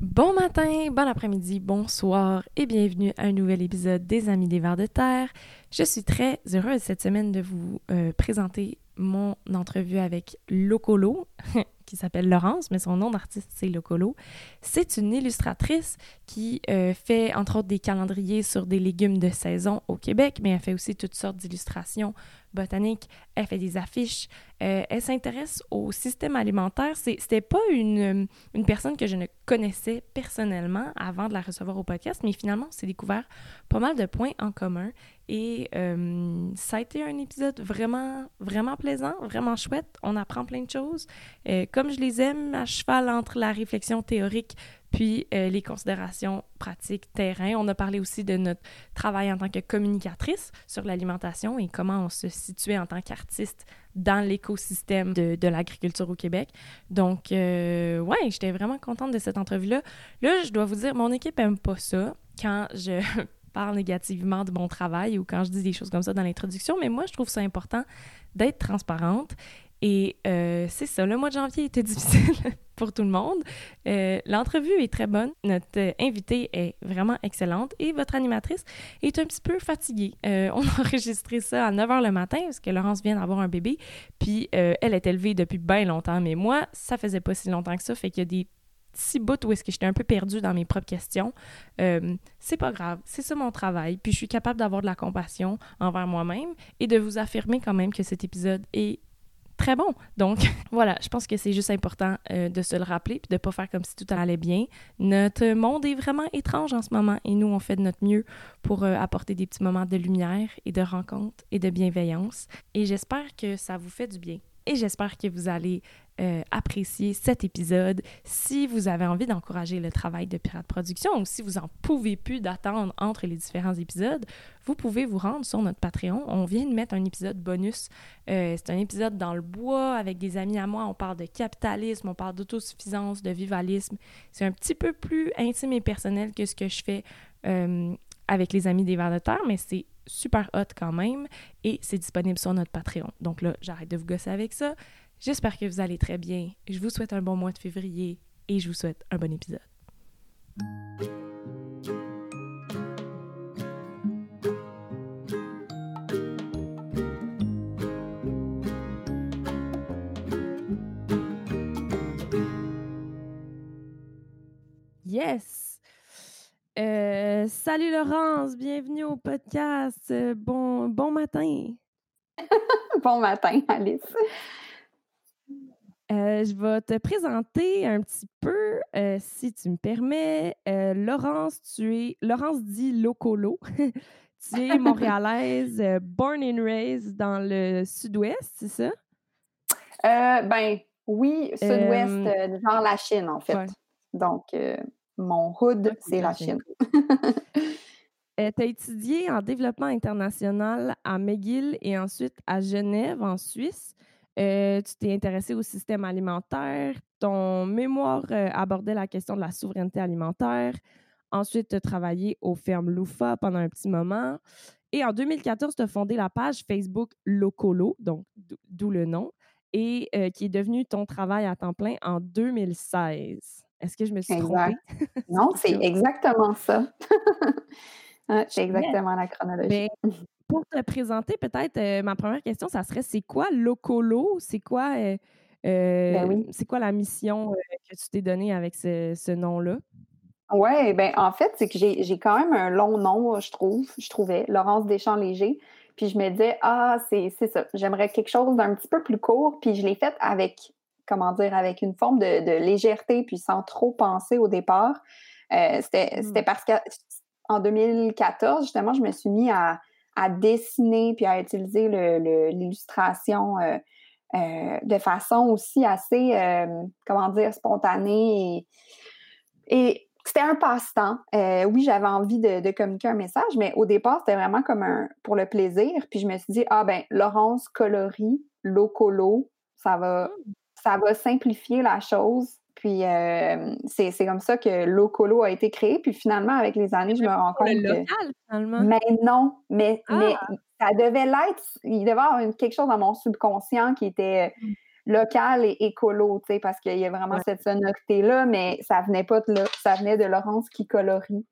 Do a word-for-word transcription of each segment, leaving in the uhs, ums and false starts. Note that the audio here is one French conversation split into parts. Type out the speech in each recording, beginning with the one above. Bon matin, bon après-midi, bonsoir et bienvenue à un nouvel épisode des Amis des Vers de Terre. Je suis très heureuse cette semaine de vous euh, présenter mon entrevue avec Locolo, qui s'appelle Laurence, mais son nom d'artiste c'est Locolo. C'est une illustratrice qui euh, fait entre autres des calendriers sur des légumes de saison au Québec, mais elle fait aussi toutes sortes d'illustrations botaniques, elle fait des affiches, euh, elle s'intéresse au système alimentaire. C'est, c'était pas une, une personne que je ne connaissais personnellement avant de la recevoir au podcast, mais finalement on s'est découvert pas mal de points en commun et euh, ça a été un épisode vraiment, vraiment plaisant, vraiment chouette. On apprend plein de choses, euh, comme je les aime, à cheval entre la réflexion théorique puis euh, les considérations pratiques terrain. On a parlé aussi de notre travail en tant que communicatrice sur l'alimentation et comment on se situait en tant qu'artiste dans l'écosystème de, de l'agriculture au Québec. Donc, euh, ouais, j'étais vraiment contente de cette entrevue-là. Là, je dois vous dire, mon équipe aime pas ça quand je parle négativement de mon travail ou quand je dis des choses comme ça dans l'introduction, mais moi, je trouve ça important d'être transparente. Et euh, c'est ça, le mois de janvier était difficile pour tout le monde. Euh, l'entrevue est très bonne, notre invitée est vraiment excellente et votre animatrice est un petit peu fatiguée. Euh, on a enregistré ça à neuf heures le matin parce que Laurence vient d'avoir un bébé, puis euh, elle est élevée depuis bien longtemps, mais moi, ça faisait pas si longtemps que ça, fait qu'il y a des petits bouts où est-ce que j'étais un peu perdue dans mes propres questions. Euh, c'est pas grave, c'est ça mon travail, puis je suis capable d'avoir de la compassion envers moi-même et de vous affirmer quand même que cet épisode est très bon. Donc, voilà, je pense que c'est juste important euh, de se le rappeler puis de pas faire comme si tout allait bien. Notre monde est vraiment étrange en ce moment et nous, on fait de notre mieux pour euh, apporter des petits moments de lumière et de rencontre et de bienveillance. Et j'espère que ça vous fait du bien. Et j'espère que vous allez euh, apprécier cet épisode. Si vous avez envie d'encourager le travail de Pirate Production ou si vous en pouvez plus d'attendre entre les différents épisodes, vous pouvez vous rendre sur notre Patreon. On vient de mettre un épisode bonus. Euh, c'est un épisode dans le bois avec des amis à moi. On parle de capitalisme, on parle d'autosuffisance, de vivalisme. C'est un petit peu plus intime et personnel que ce que je fais euh, avec les Amis des Vers de Terre, mais c'est super hot quand même, et c'est disponible sur notre Patreon. Donc là, j'arrête de vous gosser avec ça. J'espère que vous allez très bien. Je vous souhaite un bon mois de février et je vous souhaite un bon épisode. Yes! Euh, salut Laurence, bienvenue au podcast. Euh, bon, bon matin. Bon matin, Alice. Euh, je vais te présenter un petit peu, euh, si tu me permets. Euh, Laurence, tu es. Laurence dit Locolo. Tu es montréalaise, euh, born and raised dans le sud-ouest, c'est ça? Euh, ben oui, sud-ouest, euh, genre la Chine, en fait. Ouais. Donc. Euh... Mon hood, okay, c'est la Chine. euh, tu as étudié en développement international à McGill et ensuite à Genève, en Suisse. Euh, tu t'es intéressée au système alimentaire. Ton mémoire euh, abordait la question de la souveraineté alimentaire. Ensuite, tu as travaillé aux fermes Lufa pendant un petit moment. Et en deux mille quatorze, tu as fondé la page Facebook Locolo, donc d- d'où le nom, et euh, qui est devenu ton travail à temps plein en deux mille seize. Est-ce que je me suis exact. trompée? Non, c'est exactement ça. ah, c'est exactement la chronologie. Mais pour te présenter, peut-être, euh, ma première question, ça serait, c'est quoi Locolo? C'est quoi, euh, euh, ben oui. c'est quoi la mission euh, que tu t'es donnée avec ce, ce nom-là? Oui, bien, en fait, c'est que j'ai, j'ai quand même un long nom, je trouve, je trouvais, Laurence Deschamps-Léger. Puis je me disais, ah, c'est, c'est ça, j'aimerais quelque chose d'un petit peu plus court. Puis je l'ai fait avec... comment dire, avec une forme de, de légèreté, puis sans trop penser au départ. Euh, c'était, c'était parce qu'en deux mille quatorze, justement, je me suis mis à, à dessiner puis à utiliser le, le, l'illustration euh, euh, de façon aussi assez, euh, comment dire, spontanée. Et, et c'était un passe-temps. Euh, oui, j'avais envie de, de communiquer un message, mais au départ, c'était vraiment comme un, pour le plaisir. Puis je me suis dit, ah ben, Laurence colorie, Locolo, ça va... Ça va simplifier la chose. Puis euh, c'est, c'est comme ça que Locolo a été créé. Puis finalement, avec les années, je me rends compte le local, que... finalement. Mais non, mais, ah. mais ça devait l'être. Il devait y avoir une, quelque chose dans mon subconscient qui était local et écolo, tu sais, parce qu'il y a vraiment ouais. cette sonorité-là, mais ça venait pas de là, ça venait de Laurence qui colorie.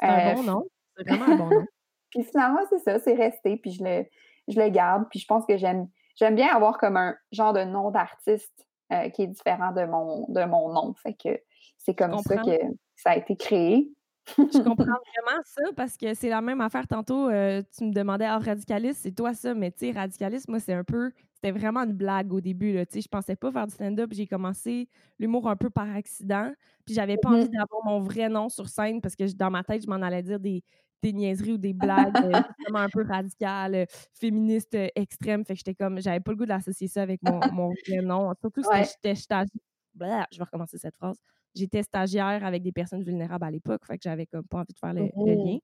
C'est euh, un bon nom, c'est vraiment un bon nom. Puis finalement, c'est ça, c'est resté, puis je le, je le garde, puis je pense que j'aime j'aime bien avoir comme un genre de nom d'artiste euh, qui est différent de mon, de mon nom, fait que c'est comme ça que ça a été créé. Je comprends vraiment ça, parce que c'est la même affaire. Tantôt, euh, tu me demandais « Ah, radicaliste, c'est toi ça », mais tu sais, radicaliste, moi, c'est un peu... C'était vraiment une blague au début, là, tu sais, je pensais pas faire du stand-up, j'ai commencé l'humour un peu par accident, puis j'avais pas mm-hmm. envie d'avoir mon vrai nom sur scène, parce que dans ma tête, je m'en allais dire des, des niaiseries ou des blagues euh, vraiment un peu radicales, euh, féministes, euh, extrêmes, fait que j'étais comme... J'avais pas le goût de l'associer ça avec mon, mon vrai nom, surtout ouais. que j'étais stagiaire. Blah, je vais recommencer cette phrase. J'étais stagiaire avec des personnes vulnérables à l'époque, fait que j'avais comme pas envie de faire le, mmh. le lien.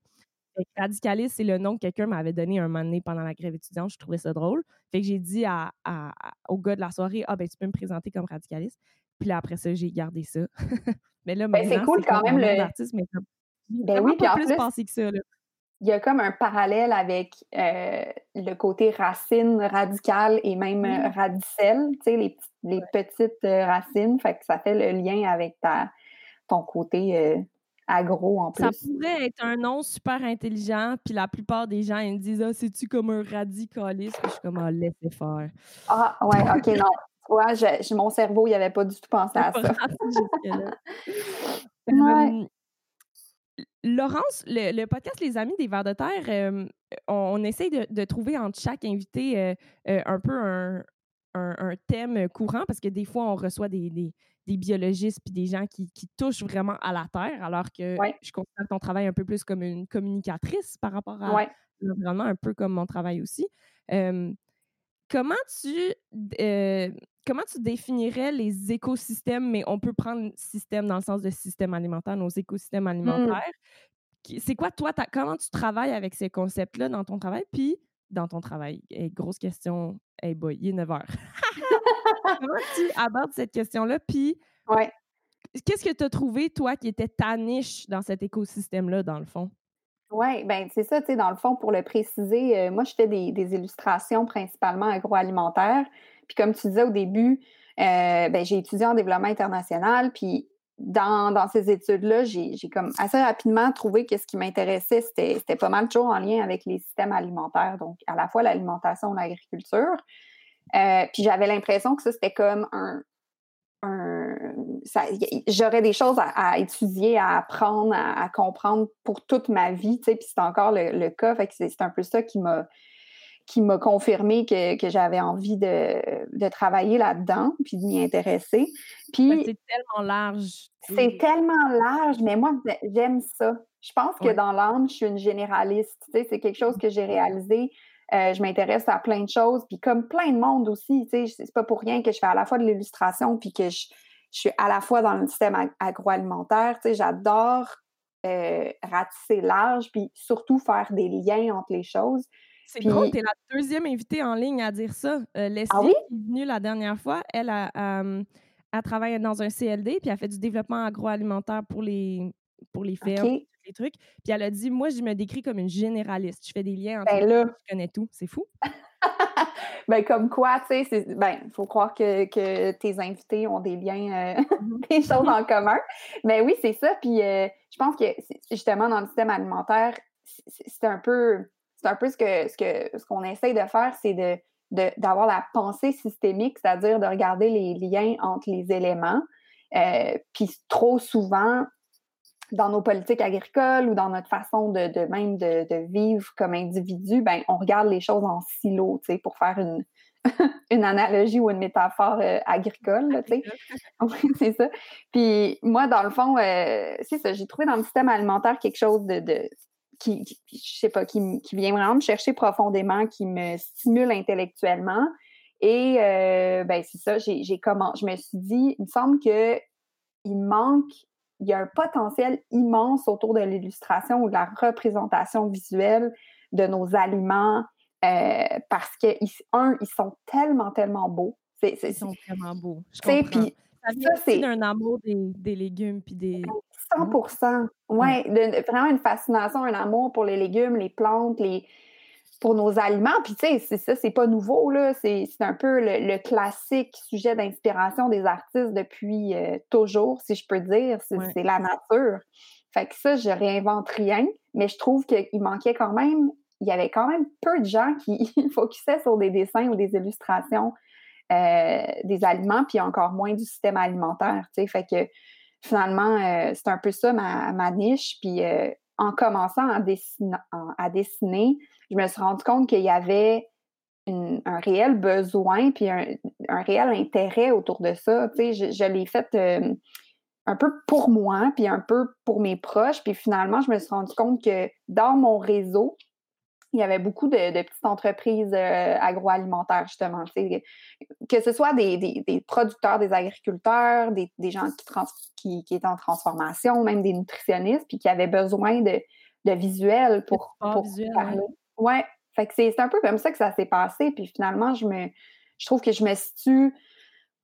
Fait que radicaliste, c'est le nom que quelqu'un m'avait donné un moment donné pendant la grève étudiante. Je trouvais ça drôle. Fait que j'ai dit à, à, au gars de la soirée, « Ah, ben tu peux me présenter comme radicaliste. » Puis là, après ça, j'ai gardé ça. Mais là, maintenant, ben, c'est, cool, c'est quand même le... artiste, mais ça... ben oui, pas plus, plus pensé que ça, là. Il y a comme un parallèle avec euh, le côté racine, radicale et même mmh. radicelle, tu sais, les, les ouais. petites euh, racines. Fait que ça fait le lien avec ta, ton côté euh, agro en plus. Ça pourrait être un nom super intelligent, puis la plupart des gens, ils me disent « Ah, c'est-tu comme un radicaliste? » Je suis comme « Ah, laissez faire. » Ah, ouais, OK, non. Ouais, je, je, mon cerveau, il n'avait pas du tout pensé à ça. ouais. Laurence, le, le podcast Les Amis des Vers de Terre, euh, on, on essaye de, de trouver entre chaque invité euh, euh, un peu un, un, un thème courant, parce que des fois, on reçoit des, des, des biologistes puis des gens qui, qui touchent vraiment à la terre, alors que ouais. je considère ton travail un peu plus comme une communicatrice par rapport à ouais. l'environnement, un peu comme mon travail aussi. Euh, comment tu... Euh, Comment tu définirais les écosystèmes, mais on peut prendre système dans le sens de système alimentaire, nos écosystèmes alimentaires. Mm. C'est quoi, toi, comment tu travailles avec ces concepts-là dans ton travail? Puis, dans ton travail, hey, grosse question, hey boy, il est neuf heures. Comment tu abordes cette question-là? Puis, ouais. qu'est-ce que tu as trouvé, toi, qui était ta niche dans cet écosystème-là, dans le fond? Oui, bien, c'est ça, tu sais, dans le fond, pour le préciser, euh, moi, je fais des, des illustrations principalement agroalimentaires. Puis comme tu disais au début, euh, ben, j'ai étudié en développement international, puis dans, dans ces études-là, j'ai, j'ai comme assez rapidement trouvé que ce qui m'intéressait, c'était, c'était pas mal toujours en lien avec les systèmes alimentaires, donc à la fois l'alimentation, l'agriculture. Euh, puis j'avais l'impression que ça, c'était comme un... un ça, j'aurais des choses à, à étudier, à apprendre, à, à comprendre pour toute ma vie, tu sais, puis c'est encore le, le cas, fait que c'est, c'est un peu ça qui m'a... qui m'a confirmé que, que j'avais envie de, de travailler là-dedans puis de m'y intéresser. Puis, ouais, c'est tellement large. C'est tellement large, mais moi, j'aime ça. Je pense que ouais. dans l'âme, je suis une généraliste. Tu sais, c'est quelque chose que j'ai réalisé. Euh, je m'intéresse à plein de choses, puis comme plein de monde aussi. Tu sais, c'est pas pour rien que je fais à la fois de l'illustration puis que je, je suis à la fois dans le système ag- agroalimentaire. Tu sais, j'adore euh, ratisser large puis surtout faire des liens entre les choses. C'est puis... drôle, t'es la deuxième invitée en ligne à dire ça. Euh, Leslie, ah oui? qui est venue la dernière fois, elle, a, a, elle travaille dans un C L D, puis elle fait du développement agroalimentaire pour les, pour les fermes, okay. les trucs. Puis elle a dit, moi, je me décris comme une généraliste. Je fais des liens entre ben là... les gens, je connais tout. C'est fou. ben comme quoi, tu sais, ben il faut croire que, que tes invités ont des liens, euh, des choses en commun. Mais oui, c'est ça. Puis euh, je pense que, justement, dans le système alimentaire, c'est, c'est un peu... C'est un peu ce que ce que ce qu'on essaye de faire, c'est de, de d'avoir la pensée systémique, c'est-à-dire de regarder les liens entre les éléments. Euh, puis trop souvent, dans nos politiques agricoles ou dans notre façon de, de même de, de vivre comme individu, ben on regarde les choses en silo, tu sais, pour faire une une analogie ou une métaphore euh, agricole, tu sais. c'est ça. Puis moi, dans le fond, euh, c'est ça. J'ai trouvé dans le système alimentaire quelque chose de, de Qui, qui, je sais pas, qui, qui vient vraiment me chercher profondément, qui me stimule intellectuellement. Et, euh, ben, c'est ça, j'ai, j'ai comment, je me suis dit, il me semble que il manque, il y a un potentiel immense autour de l'illustration ou de la représentation visuelle de nos aliments, euh, parce que, ils, un, ils sont tellement, tellement beaux. C'est, c'est, ils sont tellement beaux. Je comprends. Pis, ça vient ça, aussi d'un amour des, des légumes puis des... cent pour cent. Oui, vraiment une fascination, un amour pour les légumes, les plantes, les, pour nos aliments. Puis tu sais, ça, c'est pas nouveau, là. C'est, c'est un peu le, le classique sujet d'inspiration des artistes depuis euh, toujours, si je peux dire. C'est, ouais. c'est la nature. Fait que ça, je réinvente rien, mais je trouve qu'il manquait quand même, il y avait quand même peu de gens qui focusaient sur des dessins ou des illustrations euh, des aliments, puis encore moins du système alimentaire, tu sais. Fait que finalement, euh, c'est un peu ça ma, ma niche, puis euh, en commençant à dessiner, à dessiner, je me suis rendu compte qu'il y avait une, un réel besoin puis un, un réel intérêt autour de ça. Tu sais, je, je l'ai fait euh, un peu pour moi puis un peu pour mes proches. Puis finalement, je me suis rendu compte que dans mon réseau, il y avait beaucoup de, de petites entreprises euh, agroalimentaires, justement. Tu sais, que ce soit des, des, des producteurs, des agriculteurs, des, des gens qui, trans, qui, qui étaient en transformation, même des nutritionnistes, puis qui avaient besoin de, de visuels pour, pour visuel, parler. Oui, ouais. Fait que c'est, c'est un peu comme ça que ça s'est passé. Puis finalement, je me je trouve que je me situe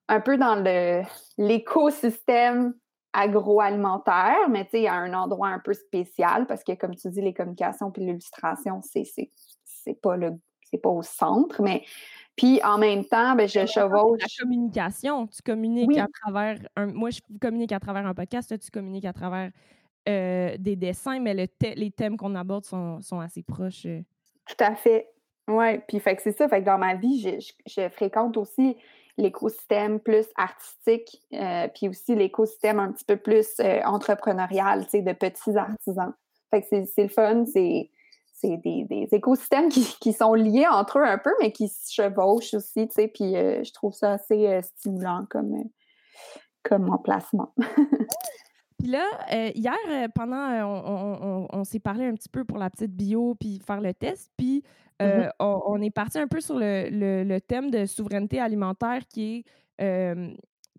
un peu dans le l'écosystème agroalimentaire, mais tu sais, il y a un endroit un peu spécial parce que, comme tu dis, les communications puis l'illustration, c'est, c'est, c'est pas le c'est pas au centre, mais puis en même temps, ben, je chevauche. La communication, tu communiques oui. à travers un... Moi, je communique à travers un podcast, toi, tu communiques à travers euh, des dessins, mais le th- les thèmes qu'on aborde sont, sont assez proches. Euh. Tout à fait. Oui, puis fait que c'est ça. Fait que dans ma vie, je, je, je fréquente aussi l'écosystème plus artistique, euh, puis aussi l'écosystème un petit peu plus euh, entrepreneurial, tu sais, de petits artisans. Fait que c'est, c'est le fun, c'est, c'est des, des écosystèmes qui, qui sont liés entre eux un peu, mais qui se chevauchent aussi, tu sais, puis euh, je trouve ça assez euh, stimulant comme, euh, comme emplacement. Puis là, euh, hier, euh, pendant, euh, on, on, on, on s'est parlé un petit peu pour la petite bio, puis faire le test, puis euh, mm-hmm. on, on est parti un peu sur le, le, le thème de souveraineté alimentaire qui est, euh,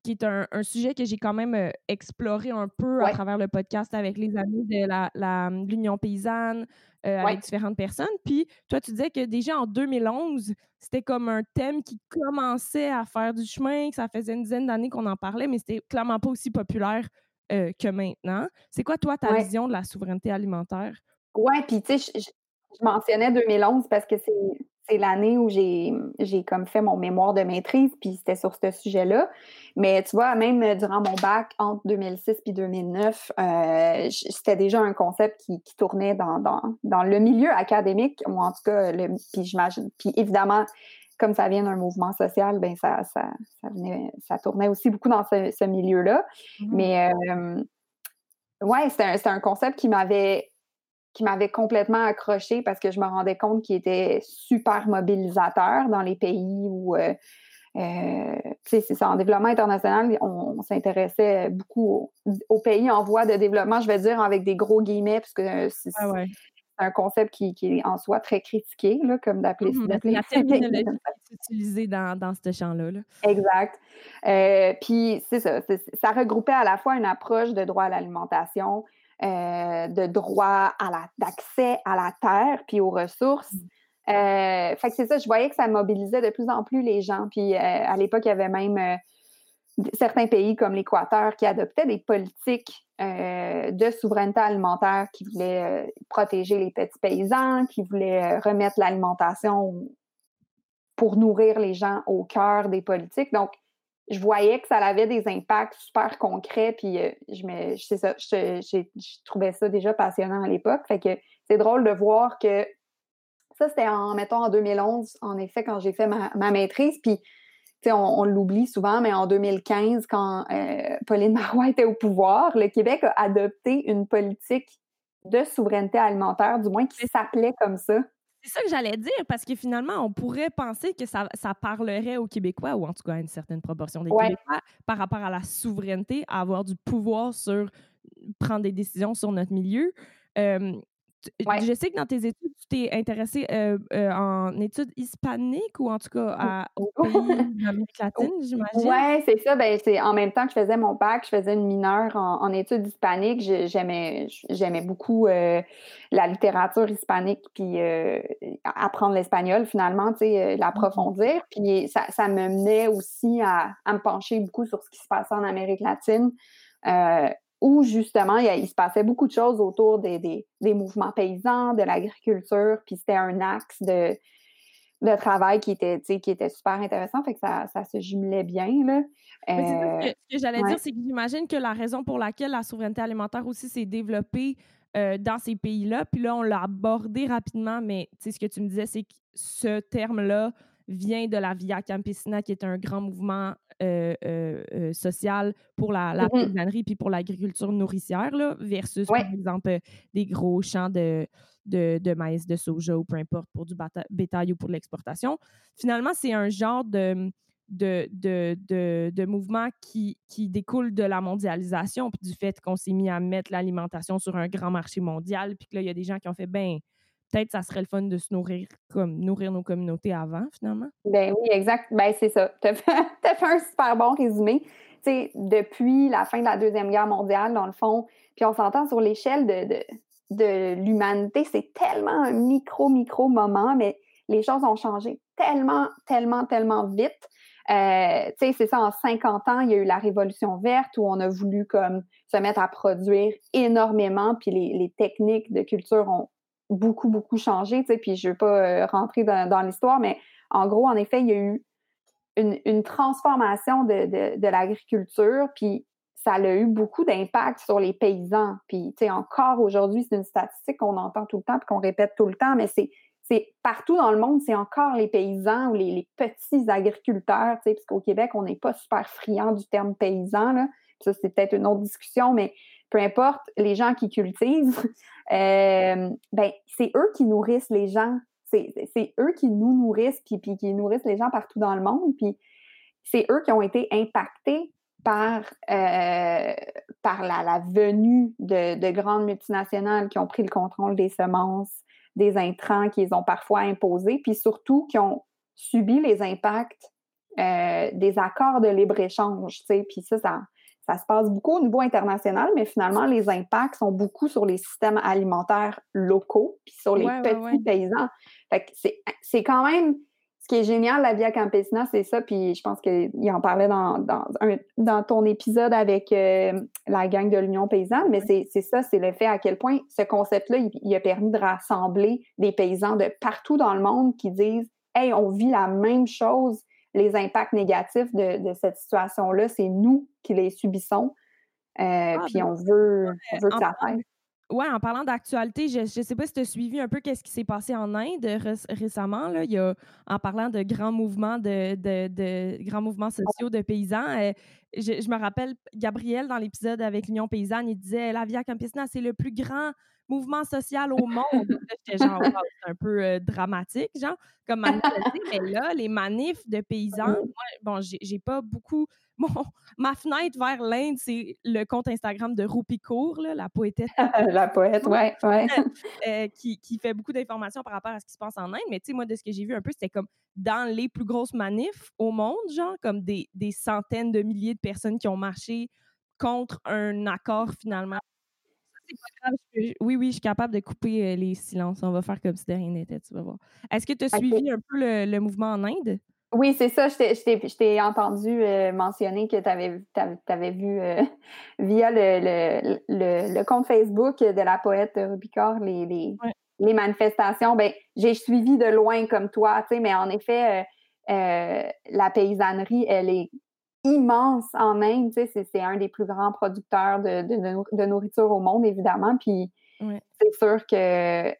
qui est un, un sujet que j'ai quand même euh, exploré un peu ouais. à travers le podcast avec les amis de la, la, l'Union Paysanne, euh, avec ouais. différentes personnes. Puis toi, tu disais que déjà en deux mille onze, c'était comme un thème qui commençait à faire du chemin, que ça faisait une dizaine d'années qu'on en parlait, mais c'était clairement pas aussi populaire Euh, que maintenant. C'est quoi, toi, ta ouais. vision de la souveraineté alimentaire? Oui, puis tu sais, je, je, je mentionnais deux mille onze parce que c'est, c'est l'année où j'ai, j'ai comme fait mon mémoire de maîtrise, puis c'était sur ce sujet-là. Mais tu vois, même durant mon bac, entre deux mille six et deux mille neuf, euh, c'était déjà un concept qui, qui tournait dans, dans, dans le milieu académique, ou en tout cas, puis j'imagine, puis évidemment, comme ça vient d'un mouvement social, ben ça, ça, ça, venait, ça tournait aussi beaucoup dans ce, ce milieu-là. Mmh. Mais euh, ouais, c'était un, c'était un concept qui m'avait, qui m'avait complètement accrochée parce que je me rendais compte qu'il était super mobilisateur dans les pays où, euh, euh, tu sais, c'est ça, en développement international, on, on s'intéressait beaucoup aux, aux pays en voie de développement, je vais dire avec des gros guillemets, parce que euh, c'est... Ah ouais. C'est un concept qui, qui est en soi très critiqué, là, comme d'appeler ça. Mmh, la terminologie qui est utilisée dans, dans ce champ-là. Là. Exact. Euh, puis, c'est ça. C'est, ça regroupait à la fois une approche de droit à l'alimentation, euh, de droit à la, d'accès à la terre puis aux ressources. Mmh. Euh, fait que c'est ça. Je voyais que ça mobilisait de plus en plus les gens. Puis, euh, à l'époque, il y avait même... Euh, certains pays comme l'Équateur qui adoptaient des politiques euh, de souveraineté alimentaire qui voulaient euh, protéger les petits paysans, qui voulaient euh, remettre l'alimentation pour nourrir les gens au cœur des politiques. Donc, je voyais que ça avait des impacts super concrets, puis euh, je, me, je, sais ça, je, je, je trouvais ça déjà passionnant à l'époque. Fait que c'est drôle de voir que ça, c'était en, mettons, en deux mille onze, en effet, quand j'ai fait ma, ma maîtrise, puis On, on l'oublie souvent, mais en deux mille quinze, quand euh, Pauline Marois était au pouvoir, le Québec a adopté une politique de souveraineté alimentaire, du moins qui s'appelait comme ça. C'est ça que j'allais dire, parce que finalement, on pourrait penser que ça, ça parlerait aux Québécois, ou en tout cas à une certaine proportion des ouais. Québécois, par rapport à la souveraineté, à avoir du pouvoir sur prendre des décisions sur notre milieu. Euh, Ouais. Je sais que dans tes études, tu t'es intéressée euh, euh, en études hispaniques ou en tout cas à, aux pays d'Amérique latine, j'imagine. Oui, c'est ça. Ben, c'est, en même temps que je faisais mon bac, je faisais une mineure en, en études hispaniques. Je, j'aimais, j'aimais beaucoup euh, la littérature hispanique puis euh, apprendre l'espagnol finalement, tu sais, l'approfondir. Puis ça, ça me menait aussi à, à me pencher beaucoup sur ce qui se passait en Amérique latine. Euh, où justement, il, il se passait beaucoup de choses autour des, des, des mouvements paysans, de l'agriculture, puis c'était un axe de, de travail qui était, qui était super intéressant, fait que ça, ça se jumelait bien, là. Euh, c'est ce que, ce que j'allais ouais. dire, c'est que j'imagine que la raison pour laquelle la souveraineté alimentaire aussi s'est développée euh, dans ces pays-là, puis là, on l'a abordé rapidement, mais ce que tu me disais, c'est que ce terme-là vient de la Via Campesina, qui est un grand mouvement euh, euh, euh, social pour la, la mm-hmm. paysannerie puis pour l'agriculture nourricière, là, versus, ouais. par exemple, euh, des gros champs de, de, de maïs, de soja ou peu importe, pour du bata- bétail ou pour l'exportation. Finalement, c'est un genre de, de, de, de, de mouvement qui, qui découle de la mondialisation puis du fait qu'on s'est mis à mettre l'alimentation sur un grand marché mondial puis que là, il y a des gens qui ont fait « ben, peut-être que ça serait le fun de se nourrir, comme nourrir nos communautés avant, finalement. » Ben oui, exact. Ben c'est ça. T'as fait, t'as fait un super bon résumé. Tu sais, depuis la fin de la Deuxième Guerre mondiale, dans le fond, puis on s'entend sur l'échelle de, de, de l'humanité, c'est tellement un micro, micro moment, mais les choses ont changé tellement, tellement, tellement vite. Euh, tu sais, c'est ça, en cinquante ans, il y a eu la Révolution verte où on a voulu comme se mettre à produire énormément, puis les, les techniques de culture ont beaucoup, beaucoup changé, tu sais, puis je ne veux pas euh, rentrer dans, dans l'histoire, mais en gros, en effet, il y a eu une, une transformation de, de, de l'agriculture, puis ça a eu beaucoup d'impact sur les paysans, puis, tu sais, encore aujourd'hui, c'est une statistique qu'on entend tout le temps, puis qu'on répète tout le temps, mais c'est, c'est partout dans le monde, c'est encore les paysans ou les, les petits agriculteurs, tu sais, parce qu'au Québec, on n'est pas super friand du terme paysan, là, puis ça, c'est peut-être une autre discussion, mais peu importe, les gens qui cultivent, euh, ben, c'est eux qui nourrissent les gens. C'est, c'est eux qui nous nourrissent, puis, puis qui nourrissent les gens partout dans le monde. Puis c'est eux qui ont été impactés par, euh, par la, la venue de, de grandes multinationales qui ont pris le contrôle des semences, des intrants qu'ils ont parfois imposés, puis surtout qui ont subi les impacts euh, des accords de libre-échange. Tu sais, puis ça, ça... Ça se passe beaucoup au niveau international, mais finalement, les impacts sont beaucoup sur les systèmes alimentaires locaux puis sur les ouais, petits ouais, ouais. paysans. Fait que c'est, c'est quand même... Ce qui est génial, la Via Campesina, c'est ça, puis je pense qu'il en parlait dans, dans, un, dans ton épisode avec euh, la gang de l'Union Paysanne, mais c'est, c'est ça, c'est le fait à quel point ce concept-là, il, il a permis de rassembler des paysans de partout dans le monde qui disent « Hey, on vit la même chose ». Les impacts négatifs de, de cette situation-là, c'est nous qui les subissons. Euh, ah, puis on veut, on veut que ça fasse. Oui, en parlant d'actualité, je ne sais pas si tu as suivi un peu qu'est-ce qui s'est passé en Inde ré- récemment. Là, il y a, en parlant de grands mouvements de, de, de grands mouvements sociaux de paysans, euh, je, je me rappelle, Gabriel, dans l'épisode avec l'Union Paysanne, il disait « La Via Campesina, c'est le plus grand mouvement social au monde. » J'étais genre, wow, c'est un peu euh, dramatique, genre, comme manifester. Mais là, les manifs de paysans, moi, bon, j'ai, j'ai pas beaucoup... Bon, ma fenêtre vers l'Inde, c'est le compte Instagram de Rupi Kaur, là, la poétesse. La poète, oui, oui. Euh, qui, qui fait beaucoup d'informations par rapport à ce qui se passe en Inde. Mais tu sais, moi, de ce que j'ai vu un peu, c'était comme dans les plus grosses manifs au monde, genre, comme des, des centaines de milliers de personnes qui ont marché contre un accord, finalement. C'est pas grave, je, oui, oui, je suis capable de couper les silences. On va faire comme si de rien n'était, tu vas voir. Est-ce que tu as okay. suivi un peu le, le mouvement en Inde? Oui, c'est ça. Je t'ai, je t'ai, je t'ai entendu euh, mentionner que tu avais vu euh, via le, le, le, le compte Facebook de la poète Rupi Kaur les, les, ouais. les manifestations. Ben, j'ai suivi de loin comme toi, tu sais, mais en effet, euh, euh, la paysannerie, elle est immense en Inde. Tu sais, c'est, c'est un des plus grands producteurs de, de, de nourriture au monde, évidemment. Puis ouais. c'est sûr que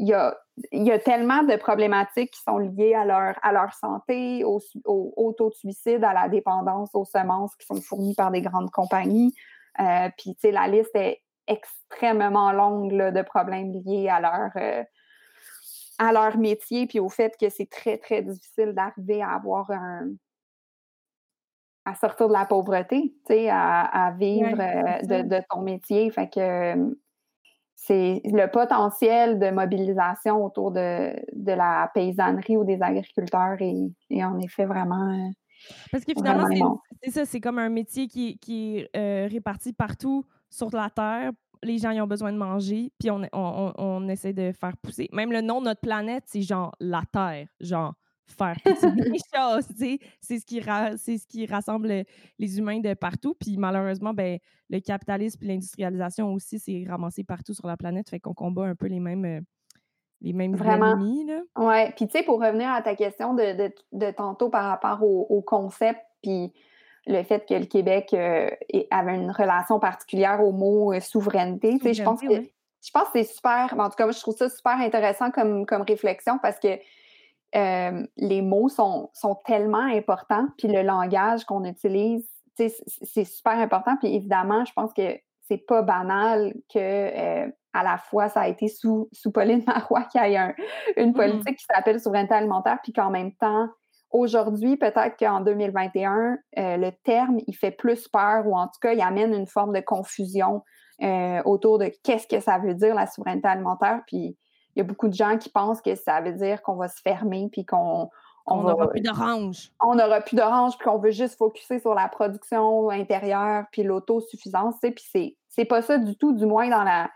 il y a, y a tellement de problématiques qui sont liées à leur, à leur santé, au, au, au taux de suicide, à la dépendance aux semences qui sont fournies par des grandes compagnies. Euh, Puis, tu sais, la liste est extrêmement longue là, de problèmes liés à leur, euh, à leur métier puis au fait que c'est très, très difficile d'arriver à avoir un... à sortir de la pauvreté, tu sais, à, à vivre euh, de, de ton métier. Fait que... c'est le potentiel de mobilisation autour de, de la paysannerie ou des agriculteurs et, et en effet vraiment... Parce que finalement, c'est, bon. c'est ça, c'est comme un métier qui, qui est euh, réparti partout sur la terre. Les gens, ils ont besoin de manger, puis on, on, on, on essaie de faire pousser. Même le nom de notre planète, c'est genre la Terre, genre faire des choses, tu sais, c'est ce qui ra- c'est ce qui rassemble les humains de partout, puis malheureusement, ben le capitalisme et l'industrialisation aussi, c'est ramassé partout sur la planète, fait qu'on combat un peu les mêmes les mêmes vraiment ennemis, là. Ouais, puis tu sais, pour revenir à ta question de, de, de tantôt par rapport au, au concept, puis le fait que le Québec euh, avait une relation particulière au mot euh, souveraineté, tu sais, je pense que ouais. je pense que c'est super, en tout cas, je trouve ça super intéressant comme, comme réflexion, parce que Euh, les mots sont, sont tellement importants, puis le langage qu'on utilise, c'est, c'est super important, puis évidemment, je pense que c'est pas banal que euh, à la fois, ça a été sous, sous Pauline Marois qu'il y ait un, une politique mm. qui s'appelle souveraineté alimentaire, puis qu'en même temps, aujourd'hui, peut-être qu'en deux mille vingt et un, euh, le terme, il fait plus peur, ou en tout cas, il amène une forme de confusion euh, autour de qu'est-ce que ça veut dire, la souveraineté alimentaire, puis il y a beaucoup de gens qui pensent que ça veut dire qu'on va se fermer puis qu'on... On n'aura plus d'orange. On n'aura plus d'orange puis qu'on veut juste focusser sur la production intérieure puis l'autosuffisance, tu sais, puis c'est, c'est pas ça du tout, du moins dans la,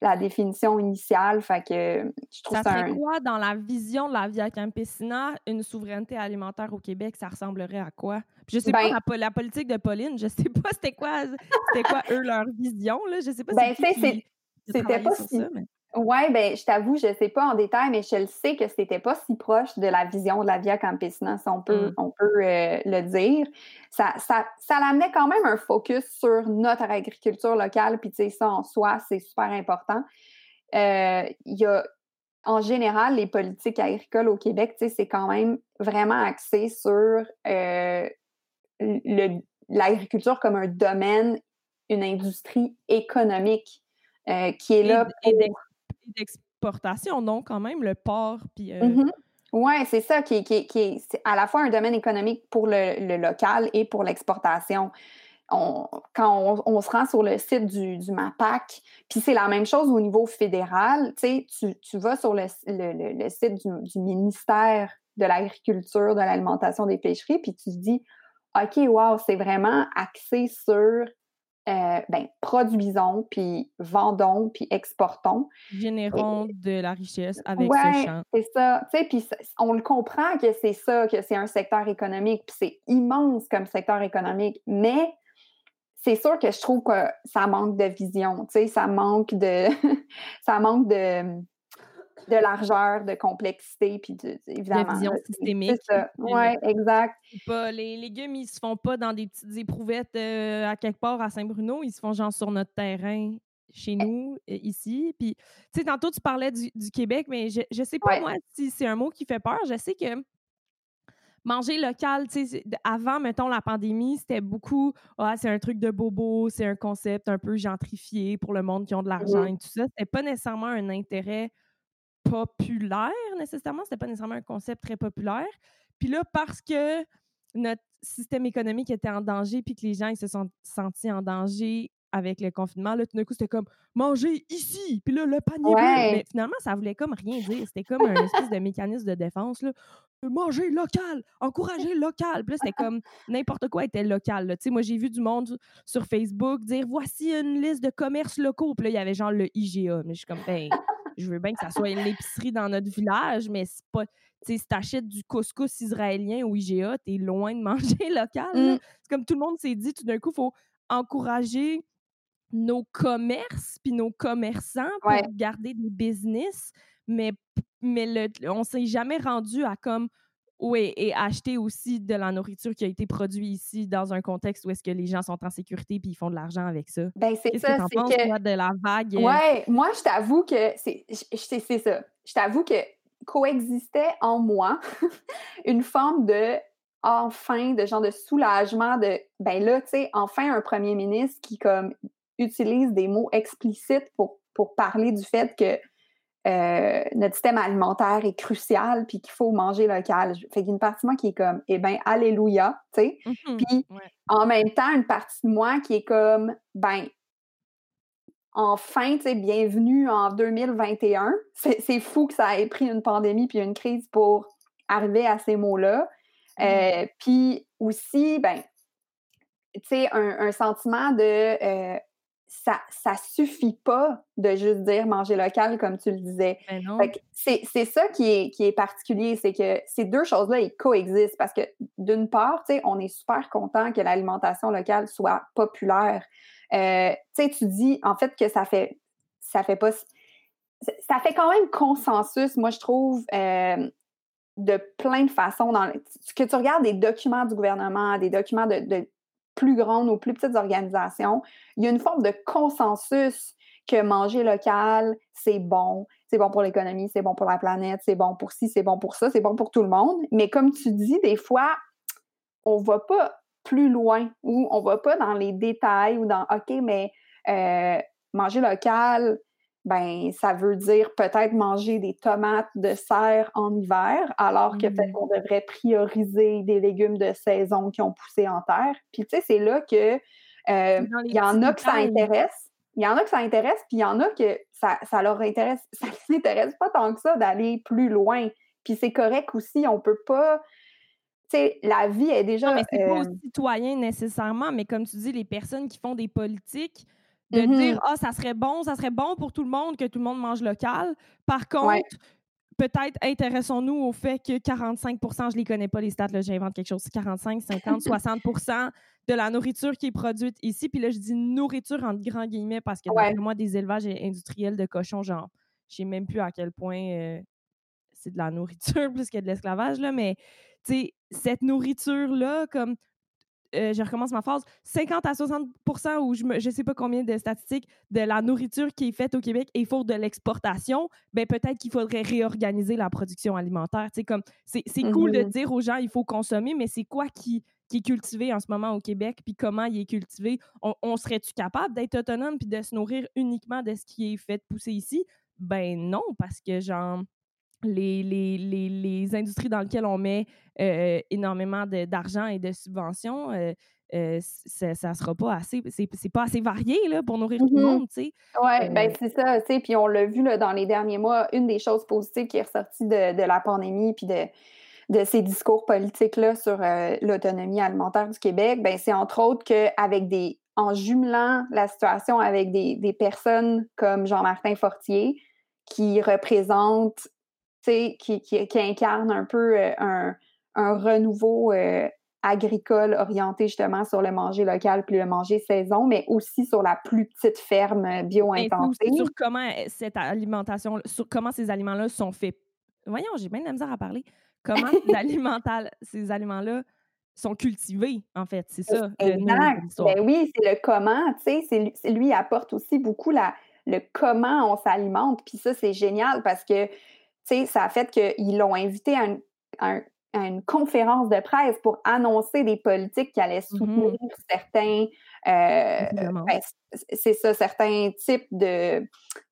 la définition initiale, fait que je trouve ça... Ça serait un... quoi, dans la vision de la Via Campesina, une souveraineté alimentaire au Québec, ça ressemblerait à quoi? Puis je sais ben, pas, la, la politique de Pauline, je sais pas c'était quoi, c'était quoi eux, leur vision, là, je sais pas ben, c'est, c'est, qui, c'était pas si... Ça, mais... Oui, bien, je t'avoue, je ne sais pas en détail, mais je le sais que c'était pas si proche de la vision de la Via Campesina, si on peut, mm. on peut euh, le dire. Ça, ça, ça l'amenait quand même un focus sur notre agriculture locale, puis tu sais, ça en soi, c'est super important. Euh, y a, en général, les politiques agricoles au Québec, tu sais, c'est quand même vraiment axé sur euh, le, l'agriculture comme un domaine, une industrie économique euh, qui est là pour... d'exportation, donc quand même, le porc. Puis euh... mm-hmm. Oui, c'est ça, qui, qui, qui est c'est à la fois un domaine économique pour le, le local et pour l'exportation. On, quand on, on se rend sur le site du, du MAPAC, puis c'est la même chose au niveau fédéral, tu sais, tu vas sur le, le, le, le site du, du ministère de l'Agriculture, de l'Alimentation, des Pêcheries, puis tu te dis, OK, wow, c'est vraiment axé sur... Euh, ben, produisons, puis vendons, puis exportons. Générons et, de la richesse avec ouais, ce champ. Oui, c'est ça. Tu sais, puis on le comprend que c'est ça, que c'est un secteur économique, puis c'est immense comme secteur économique, mais c'est sûr que je trouve que ça manque de vision, tu sais, ça manque de... ça manque de... de largeur, de complexité, puis de, évidemment... De vision systémique. C'est ça, oui, exact. Pas, les légumes, ils se font pas dans des petites éprouvettes euh, à quelque part à Saint-Bruno, ils se font genre sur notre terrain, chez nous, euh, ici. Puis, tu sais, tantôt, tu parlais du, du Québec, mais je, je sais pas, ouais. moi, si c'est un mot qui fait peur. Je sais que manger local, tu sais, avant, mettons, la pandémie, c'était beaucoup, ah, c'est un truc de bobo, c'est un concept un peu gentrifié pour le monde qui ont de l'argent oui. et tout ça. C'était pas nécessairement un intérêt populaire, nécessairement. C'était pas nécessairement un concept très populaire. Puis là, parce que notre système économique était en danger puis que les gens, ils se sont sentis en danger avec le confinement, là, tout d'un coup, c'était comme « manger ici! » Puis là, le panier ouais. bleu. Mais finalement, ça voulait comme rien dire. C'était comme un espèce de mécanisme de défense, là. « Manger local! Encourager local! » Puis là, c'était comme n'importe quoi était local, là. Tu sais, moi, j'ai vu du monde sur Facebook dire « Voici une liste de commerces locaux! » Puis là, il y avait genre le I G A. Mais je suis comme « Ben... » Je veux bien que ça soit une épicerie dans notre village, mais c'est pas, tu sais, si t'achètes du couscous israélien au I G A, t'es loin de manger local. Mm. C'est comme tout le monde s'est dit, tout d'un coup, il faut encourager nos commerces puis nos commerçants pour ouais. garder des business, mais, mais le, on s'est jamais rendu à comme, oui, et acheter aussi de la nourriture qui a été produite ici dans un contexte où est-ce que les gens sont en sécurité puis ils font de l'argent avec ça. Bien, c'est Qu'est-ce ça, que c'est penses, que... Toi, de la vague? Oui, moi, je t'avoue que... C'est, c'est, c'est ça. Je t'avoue que coexistait en moi une forme de, enfin, de genre de soulagement de, ben là, tu sais, enfin, un premier ministre qui, comme, utilise des mots explicites pour, pour parler du fait que Euh, notre système alimentaire est crucial puis qu'il faut manger local. Fait qu'il y a une partie de moi qui est comme, eh bien, alléluia, tu sais. Mm-hmm, puis, ouais. en même temps, une partie de moi qui est comme, ben, enfin, tu sais, bienvenue en deux mille vingt et un. C'est, c'est fou que ça ait pris une pandémie puis une crise pour arriver à ces mots-là. Mm-hmm. Euh, puis aussi, ben, tu sais, un, un sentiment de... Euh, ça ça suffit pas de juste dire manger local comme tu le disais. Fait que c'est c'est ça qui est qui est particulier, c'est que ces deux choses-là ils coexistent parce que d'une part, tu sais, on est super content que l'alimentation locale soit populaire. Euh, tu sais, tu dis en fait que ça fait ça fait pas ça fait quand même consensus, moi je trouve. Euh, de plein de façons, dans le, que tu regardes des documents du gouvernement, des documents de, de plus grandes ou plus petites organisations, il y a une forme de consensus que manger local, c'est bon, c'est bon pour l'économie, c'est bon pour la planète, c'est bon pour ci, c'est bon pour ça, c'est bon pour tout le monde. Mais comme tu dis, des fois, on ne va pas plus loin ou on ne va pas dans les détails ou dans « OK, mais euh, manger local », ben ça veut dire peut-être manger des tomates de serre en hiver, alors que mmh. peut-être qu'on devrait prioriser des légumes de saison qui ont poussé en terre. Puis tu sais, c'est là que euh, il y en a que ça intéresse, il y en a que ça intéresse, puis il y en a que ça, ça leur intéresse, ça les intéresse pas tant que ça d'aller plus loin. Puis c'est correct aussi, on peut pas... Tu sais, la vie est déjà... Non, mais c'est euh... pas aux citoyens nécessairement, mais comme tu dis, les personnes qui font des politiques... de mm-hmm. dire « Ah, oh, ça serait bon, ça serait bon pour tout le monde que tout le monde mange local. » Par contre, ouais. peut-être intéressons-nous au fait que quarante-cinq pour cent je les connais pas les stats, là, j'invente quelque chose, quarante-cinq, cinquante, soixante pour cent de la nourriture qui est produite ici. Puis là, je dis « nourriture » entre grands guillemets parce que, ouais. moi, des élevages industriels de cochons, genre, je sais même plus à quel point euh, c'est de la nourriture plus que de l'esclavage, là, mais, tu sais, cette nourriture-là, comme... Euh, je recommence ma phrase, cinquante à soixante pour cent ou je ne sais pas combien de statistiques de la nourriture qui est faite au Québec est faute de l'exportation, bien peut-être qu'il faudrait réorganiser la production alimentaire. T'sais, comme, c'est c'est mm-hmm. cool de dire aux gens il faut consommer, mais c'est quoi qui, qui est cultivé en ce moment au Québec puis comment il est cultivé? On, on serait-tu capable d'être autonome puis de se nourrir uniquement de ce qui est fait pousser ici? Ben non, parce que genre... Les, les, les, les industries dans lesquelles on met euh, énormément de, d'argent et de subventions, euh, euh, ça ne sera pas assez, c'est, c'est pas assez varié là, pour nourrir mm-hmm. tout le monde, tu sais. Oui, euh, bien c'est ça, tu sais, puis on l'a vu là, dans les derniers mois, une des choses positives qui est ressortie de, de la pandémie puis de, de ces discours politiques-là sur euh, l'autonomie alimentaire du Québec, bien c'est entre autres qu'avec des, en jumelant la situation avec des, des personnes comme Jean-Martin Fortier qui représentent Qui, qui, qui incarne un peu euh, un, un renouveau euh, agricole orienté justement sur le manger local puis le manger saison, mais aussi sur la plus petite ferme bio-intensive. Sur comment cette alimentation, sur comment ces aliments-là sont faits. Voyons, j'ai bien de la misère à parler. Comment ces aliments-là sont cultivés, en fait, c'est ça. Exact. Ben oui, c'est le comment, tu sais, c'est, lui apporte aussi beaucoup la, le comment on s'alimente, puis ça, c'est génial parce que t'sais, ça a fait qu'ils l'ont invité à une, à, un, à une conférence de presse pour annoncer des politiques qui allaient soutenir mmh. certains, euh, ben, c'est ça, certains types de,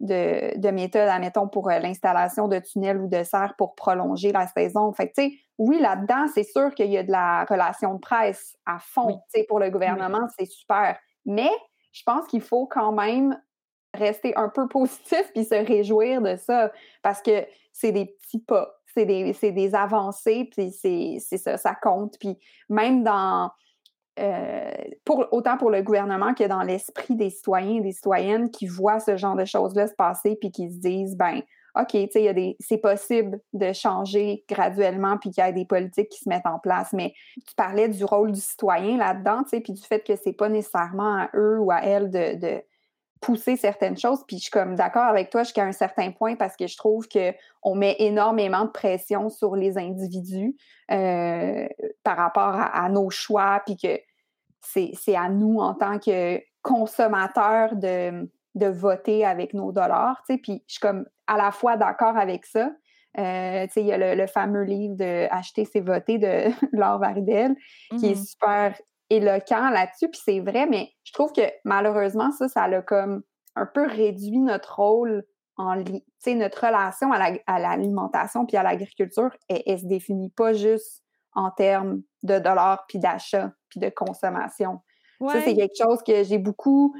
de, de méthodes, admettons, pour l'installation de tunnels ou de serres pour prolonger la saison. Fait que, tu sais, oui, là-dedans, c'est sûr qu'il y a de la relation de presse à fond. Oui. Tu sais, pour le gouvernement, oui. c'est super. Mais je pense qu'il faut quand même rester un peu positif puis se réjouir de ça parce que c'est des petits pas, c'est des, c'est des avancées puis c'est, c'est ça, ça compte. Puis même dans, euh, pour, autant pour le gouvernement que dans l'esprit des citoyens et des citoyennes qui voient ce genre de choses-là se passer puis qui se disent, ben OK, tu sais, il y a des, c'est possible de changer graduellement puis qu'il y ait des politiques qui se mettent en place. Mais tu parlais du rôle du citoyen là-dedans, tu sais, puis du fait que c'est pas nécessairement à eux ou à elles de, de pousser certaines choses, puis je suis comme d'accord avec toi jusqu'à un certain point parce que je trouve qu'on met énormément de pression sur les individus euh, par rapport à, à nos choix, puis que c'est, c'est à nous en tant que consommateurs de, de voter avec nos dollars, tu sais, puis je suis comme à la fois d'accord avec ça. Euh, tu sais, il y a le, le fameux livre de « Acheter, c'est voter » de Laure Waridel mm-hmm. qui est super éloquent là-dessus, puis c'est vrai, mais je trouve que malheureusement, ça, ça a comme un peu réduit notre rôle en li... Tu sais, notre relation à, la... à l'alimentation puis à l'agriculture, elle, elle se définit pas juste en termes de dollars puis d'achat puis de consommation. Ouais. Ça, c'est quelque chose que j'ai beaucoup...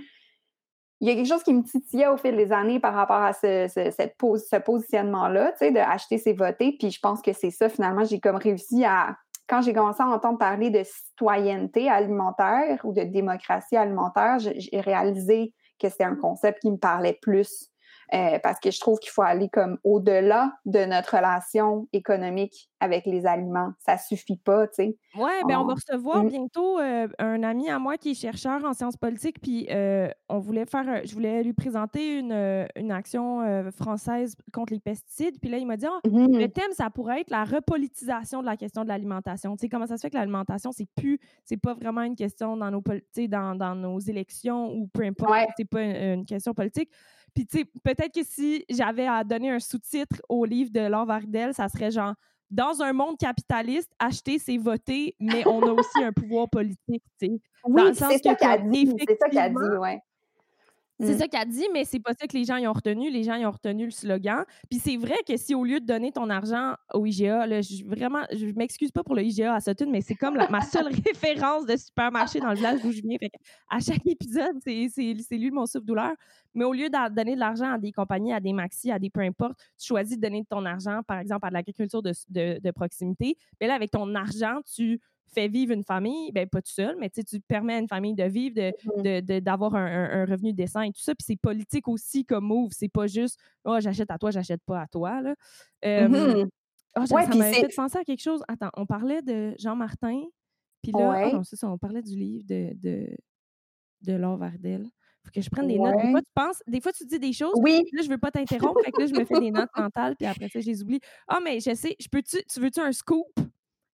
Il y a quelque chose qui me titillait au fil des années par rapport à ce, ce, cette pose... ce positionnement-là, tu sais, de acheter, c'est voter, puis je pense que c'est ça, finalement, j'ai comme réussi à... Quand j'ai commencé à entendre parler de citoyenneté alimentaire ou de démocratie alimentaire, j'ai réalisé que c'était un concept qui me parlait plus. Euh, parce que je trouve qu'il faut aller comme au-delà de notre relation économique avec les aliments. Ça suffit pas, tu sais. Oui, bien, on... on va recevoir bientôt euh, un ami à moi qui est chercheur en sciences politiques, puis euh, on voulait faire, je voulais lui présenter une, une action euh, française contre les pesticides, puis là, il m'a dit oh, mm-hmm. le thème, ça pourrait être la repolitisation de la question de l'alimentation. Tu sais, comment ça se fait que l'alimentation, c'est plus, c'est pas vraiment une question dans nos, tu sais, dans, dans nos élections ou peu importe, ouais. c'est pas une, une question politique. Puis, tu sais, peut-être que si j'avais à donner un sous-titre au livre de Laure Waridel, ça serait genre « Dans un monde capitaliste, acheter, c'est voter, mais on a aussi un pouvoir politique. » Oui, c'est ça qu'elle dit, c'est ça qu'elle dit, ouais. C'est mm. ça qu'elle dit, mais c'est pas ça que les gens y ont retenu. Les gens y ont retenu le slogan. Puis c'est vrai que si, au lieu de donner ton argent au I G A, là, je, vraiment, je m'excuse pas pour le I G A à Sutton, mais c'est comme la, ma seule référence de supermarché dans le village d'où je viens. Fait à chaque épisode, c'est, c'est, c'est lui mon souffle-douleur. Mais au lieu de donner de l'argent à des compagnies, à des maxis, à des peu importe, tu choisis de donner de ton argent, par exemple, à de l'agriculture de, de, de proximité. Mais là, avec ton argent, tu... fait vivre une famille, bien pas tout seul, mais tu permets à une famille de vivre, de, de, de, d'avoir un, un, un revenu décent et tout ça. Puis c'est politique aussi comme move. C'est pas juste « Ah, oh, j'achète à toi, j'achète pas à toi. » là euh, mm-hmm. oh, ouais, ça m'a fait penser à quelque chose. Attends, on parlait de Jean-Martin, puis là, ouais. oh non, c'est ça, on parlait du livre de, de, de Laure Waridel. Faut que je prenne des ouais. notes. Des fois, tu penses, des fois, tu dis des choses, oui. là, je veux pas t'interrompre, fait que là, je me fais des notes mentales, puis après ça, je les oublie. « Ah, oh, mais je sais, je peux-tu, tu veux-tu un scoop? »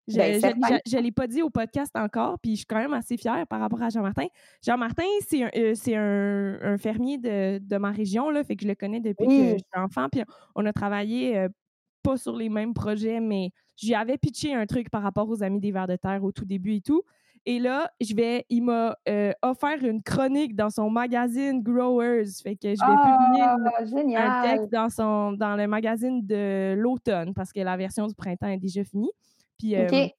Je ne l'ai pas dit au podcast encore, puis je suis quand même assez fière par rapport à Jean-Martin. Jean-Martin, c'est un, euh, c'est un, un fermier de, de ma région, là, fait que je le connais depuis oui. que j'étais enfant, puis on a travaillé euh, pas sur les mêmes projets, mais j'y avais pitché un truc par rapport aux Amis des Vers de Terre au tout début et tout. Et là, je vais, il m'a euh, offert une chronique dans son magazine Growers. Fait que je vais oh, publier génial. un texte dans, son, dans le magazine de l'automne, parce que la version du printemps est déjà finie. Puis, euh, okay.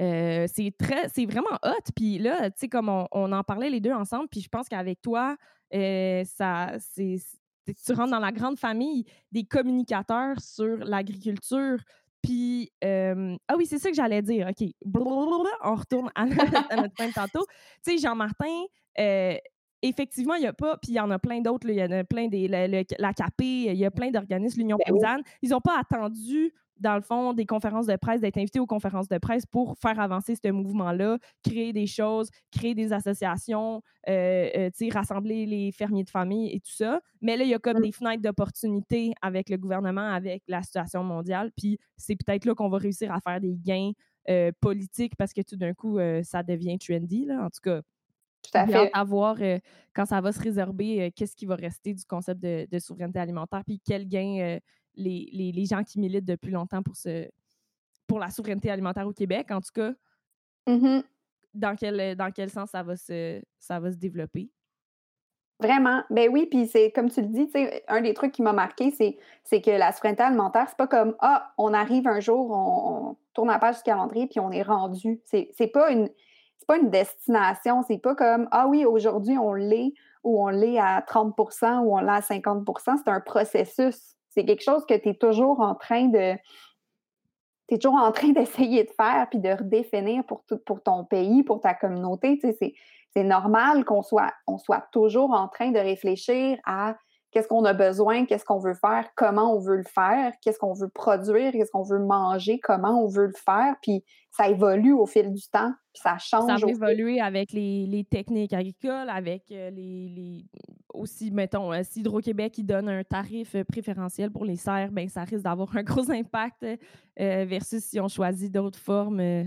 euh, c'est, très, c'est vraiment hot. Puis là, tu sais, comme on, on en parlait les deux ensemble, puis je pense qu'avec toi, euh, ça, c'est, c'est, tu rentres dans la grande famille des communicateurs sur l'agriculture. Puis, euh, ah oui, c'est ça que j'allais dire. OK, blablabla, on retourne à notre, à notre point de tantôt. Tu sais, Jean-Martin... Euh, effectivement, il n'y a pas, puis il y en a plein d'autres, il y en a plein des, le, le, la C A P, il y a plein d'organismes, l'Union Paysanne, ils n'ont pas attendu, dans le fond, des conférences de presse, d'être invités aux conférences de presse pour faire avancer ce mouvement-là, créer des choses, créer des associations, euh, euh, tu sais, rassembler les fermiers de famille et tout ça. Mais là, il y a comme des fenêtres d'opportunité avec le gouvernement, avec la situation mondiale, puis c'est peut-être là qu'on va réussir à faire des gains euh, politiques parce que tout d'un coup, euh, ça devient trendy, là, en tout cas. Tout à fait. À voir euh, quand ça va se résorber, euh, qu'est-ce qui va rester du concept de, de souveraineté alimentaire, puis quel gain euh, les, les, les gens qui militent depuis longtemps pour, ce, pour la souveraineté alimentaire au Québec, en tout cas, mm-hmm. dans, quel, dans quel sens ça va se, ça va se développer. Vraiment, ben oui, puis c'est comme tu le dis, tu sais, un des trucs qui m'a marqué, c'est, c'est que la souveraineté alimentaire, c'est pas comme ah, on arrive un jour, on, on tourne la page du calendrier, puis on est rendu. C'est, c'est pas une. C'est pas une destination, c'est pas comme ah oui, aujourd'hui on l'est ou on l'est à trente pour cent ou on l'est à cinquante pour cent, c'est un processus. C'est quelque chose que tu es toujours en train de tu es toujours en train d'essayer de faire puis de redéfinir pour, tout, pour ton pays, pour ta communauté, tu sais, c'est, c'est normal qu'on soit on soit toujours en train de réfléchir à qu'est-ce qu'on a besoin, qu'est-ce qu'on veut faire, comment on veut le faire, qu'est-ce qu'on veut produire, qu'est-ce qu'on veut manger, comment on veut le faire, puis ça évolue au fil du temps, puis ça change. Ça va évoluer avec les, les techniques agricoles, avec les, les... aussi, mettons, si Hydro-Québec il donne un tarif préférentiel pour les serres, bien, ça risque d'avoir un gros impact euh, versus si on choisit d'autres formes. Euh...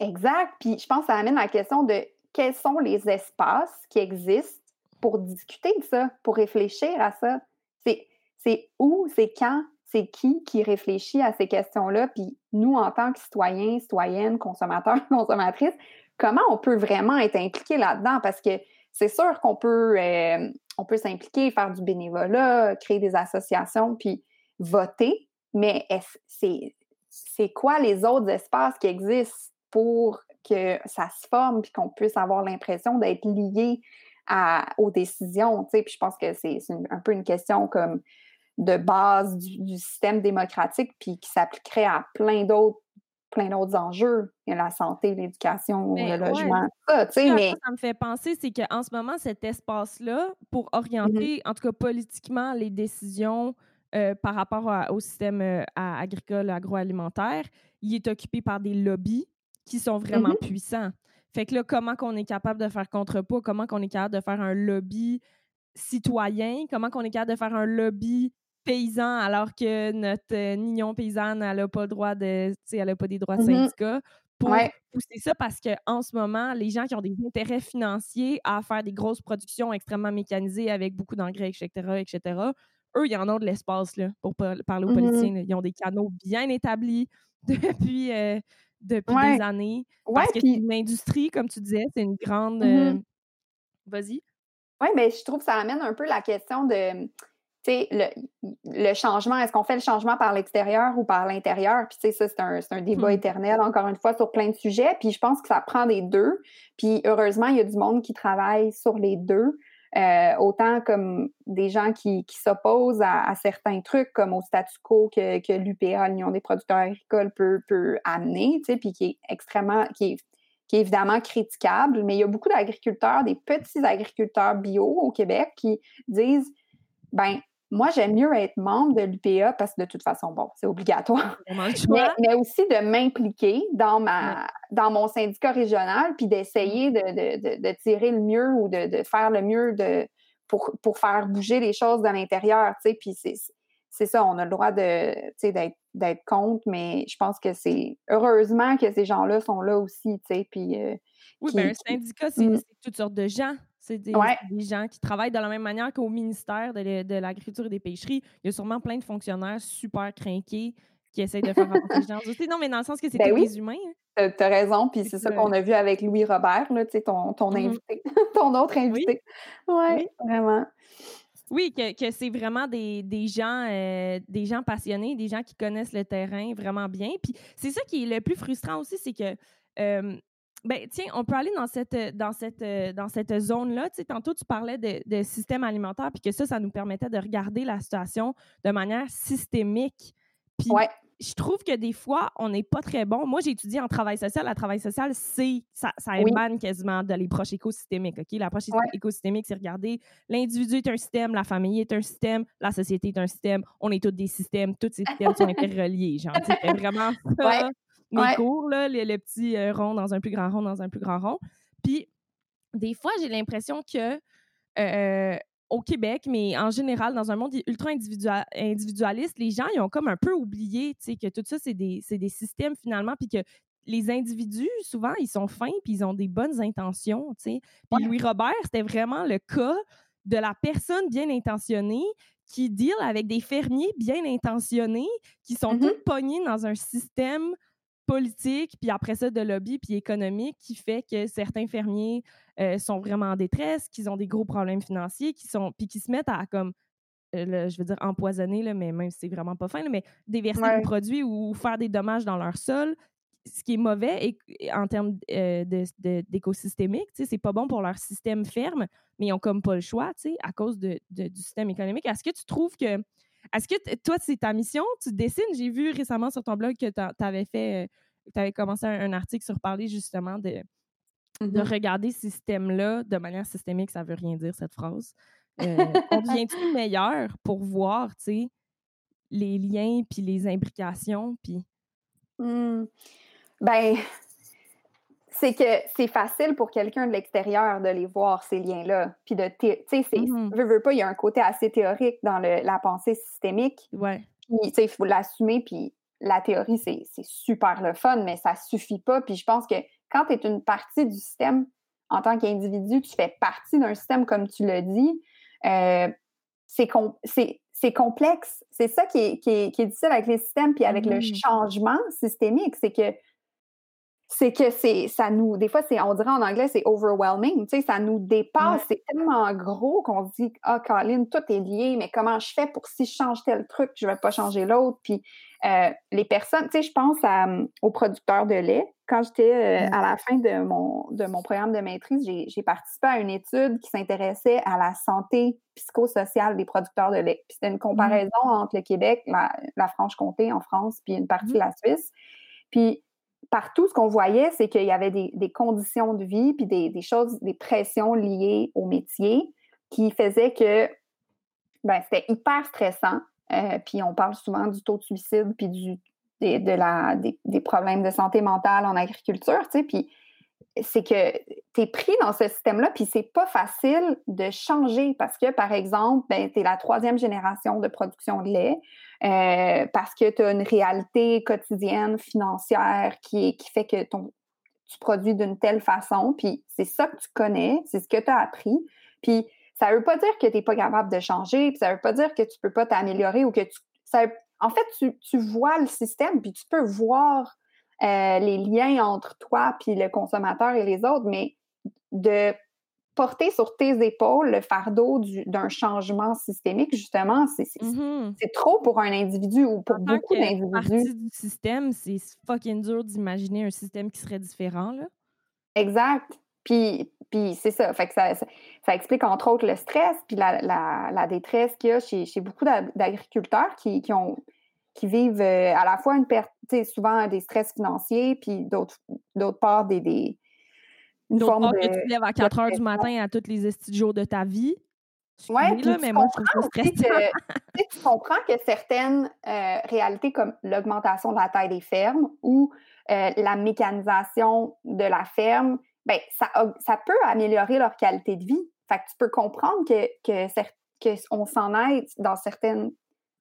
Exact, puis je pense que ça amène à la question de quels sont les espaces qui existent pour discuter de ça, pour réfléchir à ça. C'est, c'est où, c'est quand, c'est qui qui réfléchit à ces questions-là, puis nous, en tant que citoyens, citoyennes, consommateurs, consommatrices, comment on peut vraiment être impliqué là-dedans? Parce que c'est sûr qu'on peut, euh, on peut s'impliquer, faire du bénévolat, créer des associations, puis voter, mais est-ce, c'est, c'est quoi les autres espaces qui existent pour que ça se forme, puis qu'on puisse avoir l'impression d'être lié À, aux décisions, tu sais, puis je pense que c'est, c'est un peu une question comme de base du, du système démocratique, puis qui s'appliquerait à plein d'autres plein d'autres enjeux. Il y a la santé, l'éducation, mais le ouais, logement, ça, tu sais, mais... Ça, ça me fait penser, c'est qu'en ce moment, cet espace-là, pour orienter, mm-hmm. en tout cas politiquement, les décisions euh, par rapport à, au système euh, à, agricole, agroalimentaire, il est occupé par des lobbies qui sont vraiment mm-hmm. puissants. Fait que là, comment qu'on est capable de faire contrepoids? Comment qu'on est capable de faire un lobby citoyen? Comment qu'on est capable de faire un lobby paysan alors que notre euh, Union Paysanne, elle n'a pas le droit de, tu sais, elle n'a pas des droits de mm-hmm. syndicats pour ouais. pousser ça? Parce qu'en ce moment, les gens qui ont des intérêts financiers à faire des grosses productions extrêmement mécanisées avec beaucoup d'engrais, et cetera, et cetera, eux, ils en ont de l'espace, là, pour par- parler aux mm-hmm. politiciens. Là. Ils ont des canaux bien établis depuis... Euh, depuis ouais. des années, parce ouais, que pis... c'est une industrie, comme tu disais, c'est une grande... Mm-hmm. Euh... Vas-y. Oui, mais je trouve que ça amène un peu la question de, tu sais, le, le changement, est-ce qu'on fait le changement par l'extérieur ou par l'intérieur? Puis tu sais, ça, c'est un, c'est un débat mm-hmm. éternel, encore une fois, sur plein de sujets, puis je pense que ça prend des deux, puis heureusement, il y a du monde qui travaille sur les deux, euh, autant comme des gens qui, qui s'opposent à, à certains trucs, comme au statu quo que, que l'U P A, l'Union des producteurs agricoles, peut, peut amener, tu sais, puis qui est extrêmement, qui est, qui est évidemment critiquable, mais il y a beaucoup d'agriculteurs, des petits agriculteurs bio au Québec qui disent, ben moi, j'aime mieux être membre de l'U P A parce que de toute façon, bon, c'est obligatoire, mais, mais aussi de m'impliquer dans ma ouais. dans mon syndicat régional puis d'essayer de, de, de, de tirer le mieux ou de, de faire le mieux de pour, pour faire bouger les choses de l'intérieur, tu sais, puis c'est, c'est ça, on a le droit de, tu sais, d'être, d'être contre, mais je pense que c'est... Heureusement que ces gens-là sont là aussi, tu sais, puis... Euh, oui, bien, un syndicat, qui... c'est, c'est toutes sortes de gens. C'est des, ouais. c'est des gens qui travaillent de la même manière qu'au ministère de, le, de l'Agriculture et des Pêcheries. Il y a sûrement plein de fonctionnaires super crinqués qui essayent de faire avancer les gens. Aussi. Non, mais dans le sens que c'est ben tous oui. les humains. Hein. T'as raison, puis c'est, c'est ça qu'on a vu avec Louis Robert, là, ton, ton mm-hmm. invité, ton autre invité. Oui, ouais, oui. vraiment. Oui, que, que c'est vraiment des, des, gens, euh, des gens passionnés, des gens qui connaissent le terrain vraiment bien. Puis c'est ça qui est le plus frustrant aussi, c'est que... Euh, ben tiens, on peut aller dans cette dans cette dans cette zone-là. Tu sais, tantôt tu parlais de, de système alimentaire, puis que ça, ça nous permettait de regarder la situation de manière systémique. Puis ouais. je trouve que des fois, on n'est pas très bon. Moi, j'ai étudié en travail social. La travail social, c'est ça, ça émane oui. quasiment de l'approche écosystémique. Ok, l'approche ouais. écosystémique, c'est regarder l'individu est un système, la famille est un système, la société est un système. On est tous des systèmes, tous ces systèmes sont interreliés. Genre, c'est vraiment ça. Ouais. Mes ouais. cours, là, les, les petits euh, ronds dans un plus grand rond, dans un plus grand rond. Puis, des fois, j'ai l'impression que, euh, au Québec, mais en général, dans un monde ultra individua- individualiste, les gens, ils ont comme un peu oublié, tu sais, que tout ça, c'est des, c'est des systèmes, finalement, puis que les individus, souvent, ils sont fins, puis ils ont des bonnes intentions, tu sais. Puis ouais. Louis Robert, c'était vraiment le cas de la personne bien intentionnée qui deal avec des fermiers bien intentionnés qui sont mm-hmm. tous pognés dans un système politique, puis après ça, de lobby, puis économique, qui fait que certains fermiers euh, sont vraiment en détresse, qu'ils ont des gros problèmes financiers, qui sont, puis qui se mettent à, comme, euh, le, je veux dire, empoisonner, là, mais même si c'est vraiment pas fin, là, mais déverser ouais. des produits ou, ou faire des dommages dans leur sol, ce qui est mauvais et, et en termes euh, de, de, d'écosystémique, tu sais, c'est pas bon pour leur système ferme, mais ils ont comme pas le choix, tu sais, à cause de, de, du système économique. Est-ce que tu trouves que Est-ce que t- toi, c'est ta mission? Tu dessines? J'ai vu récemment sur ton blog que tu avais fait, euh, tu avais commencé un, un article sur parler justement de, mm-hmm. de regarder ce système-là de manière systémique. Ça ne veut rien dire, cette phrase. Euh, on devient-tu meilleur pour voir, tu sais, les liens puis les imbrications? Puis... Mm. Ben, c'est que c'est facile pour quelqu'un de l'extérieur de les voir, ces liens-là. Puis de, tu sais, c'est, mm-hmm. veux, veux pas, il y a un côté assez théorique dans le, la pensée systémique. Ouais. Puis, tu sais, il faut l'assumer, puis la théorie, c'est, c'est super le fun, mais ça suffit pas. Puis je pense que quand tu es une partie du système, en tant qu'individu, tu fais partie d'un système, comme tu l'as dit, euh, c'est, com- c'est, c'est complexe. C'est ça qui est, qui est, qui est difficile avec les systèmes, puis avec mm-hmm. le changement systémique, c'est que c'est que c'est, ça nous, des fois, c'est, on dirait en anglais, c'est overwhelming, tu sais, ça nous dépasse, ouais. c'est tellement gros qu'on se dit, ah, oh, Colin, tout est lié, mais comment je fais pour si je change tel truc, je vais pas changer l'autre, puis euh, les personnes, tu sais, je pense à, aux producteurs de lait, quand j'étais euh, à la fin de mon, de mon programme de maîtrise, j'ai, j'ai participé à une étude qui s'intéressait à la santé psychosociale des producteurs de lait, puis c'était une comparaison mmh. entre le Québec, la, la Franche-Comté en France, puis une partie mmh. de la Suisse, puis partout, ce qu'on voyait, c'est qu'il y avait des, des conditions de vie puis des, des choses, des pressions liées au métier qui faisaient que ben, c'était hyper stressant. Euh, puis on parle souvent du taux de suicide puis du, des, de la, des, des problèmes de santé mentale en agriculture, tu sais, puis c'est que tu es pris dans ce système-là, puis c'est pas facile de changer parce que, par exemple, ben, tu es la troisième génération de production de lait euh, parce que tu as une réalité quotidienne, financière, qui, est, qui fait que ton, tu produis d'une telle façon, puis c'est ça que tu connais, c'est ce que tu as appris, puis ça veut pas dire que tu n'es pas capable de changer, puis ça veut pas dire que tu peux pas t'améliorer ou que tu... Ça, en fait, tu, tu vois le système, puis tu peux voir Euh, les liens entre toi puis le consommateur et les autres, mais de porter sur tes épaules le fardeau du, d'un changement systémique, justement, c'est, c'est, mm-hmm. c'est trop pour un individu ou pour en beaucoup d'individus. Partie du système, c'est fucking dur d'imaginer un système qui serait différent, là. Exact. Puis, puis c'est ça. Fait que ça, ça, ça explique, entre autres, le stress puis la, la, la détresse qu'il y a chez, chez beaucoup d'agriculteurs qui, qui ont... qui vivent à la fois une perte, tu sais, souvent des stress financiers, puis d'autres, d'autre part des. des une d'autre forme part de, que tu te lèves à quatre heures du matin à tous les estis jours de ta vie. Oui, mais moi, je trouve ça stressant. Tu comprends que certaines euh, réalités comme l'augmentation de la taille des fermes ou euh, la mécanisation de la ferme, bien, ça, ça peut améliorer leur qualité de vie. Fait que tu peux comprendre que, que, que on s'en aille dans certaines.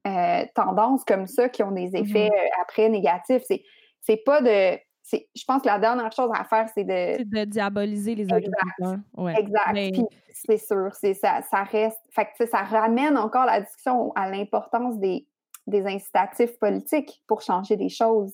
Euh, tendances comme ça qui ont des effets mmh. euh, après négatifs. C'est, c'est pas de... C'est, je pense que la dernière chose à faire, c'est de... C'est de diaboliser les agriculteurs. Ouais. Exact. Mais... Puis c'est sûr, c'est, ça, ça reste... Fait que ça ramène encore la discussion à l'importance des, des incitatifs politiques pour changer des choses.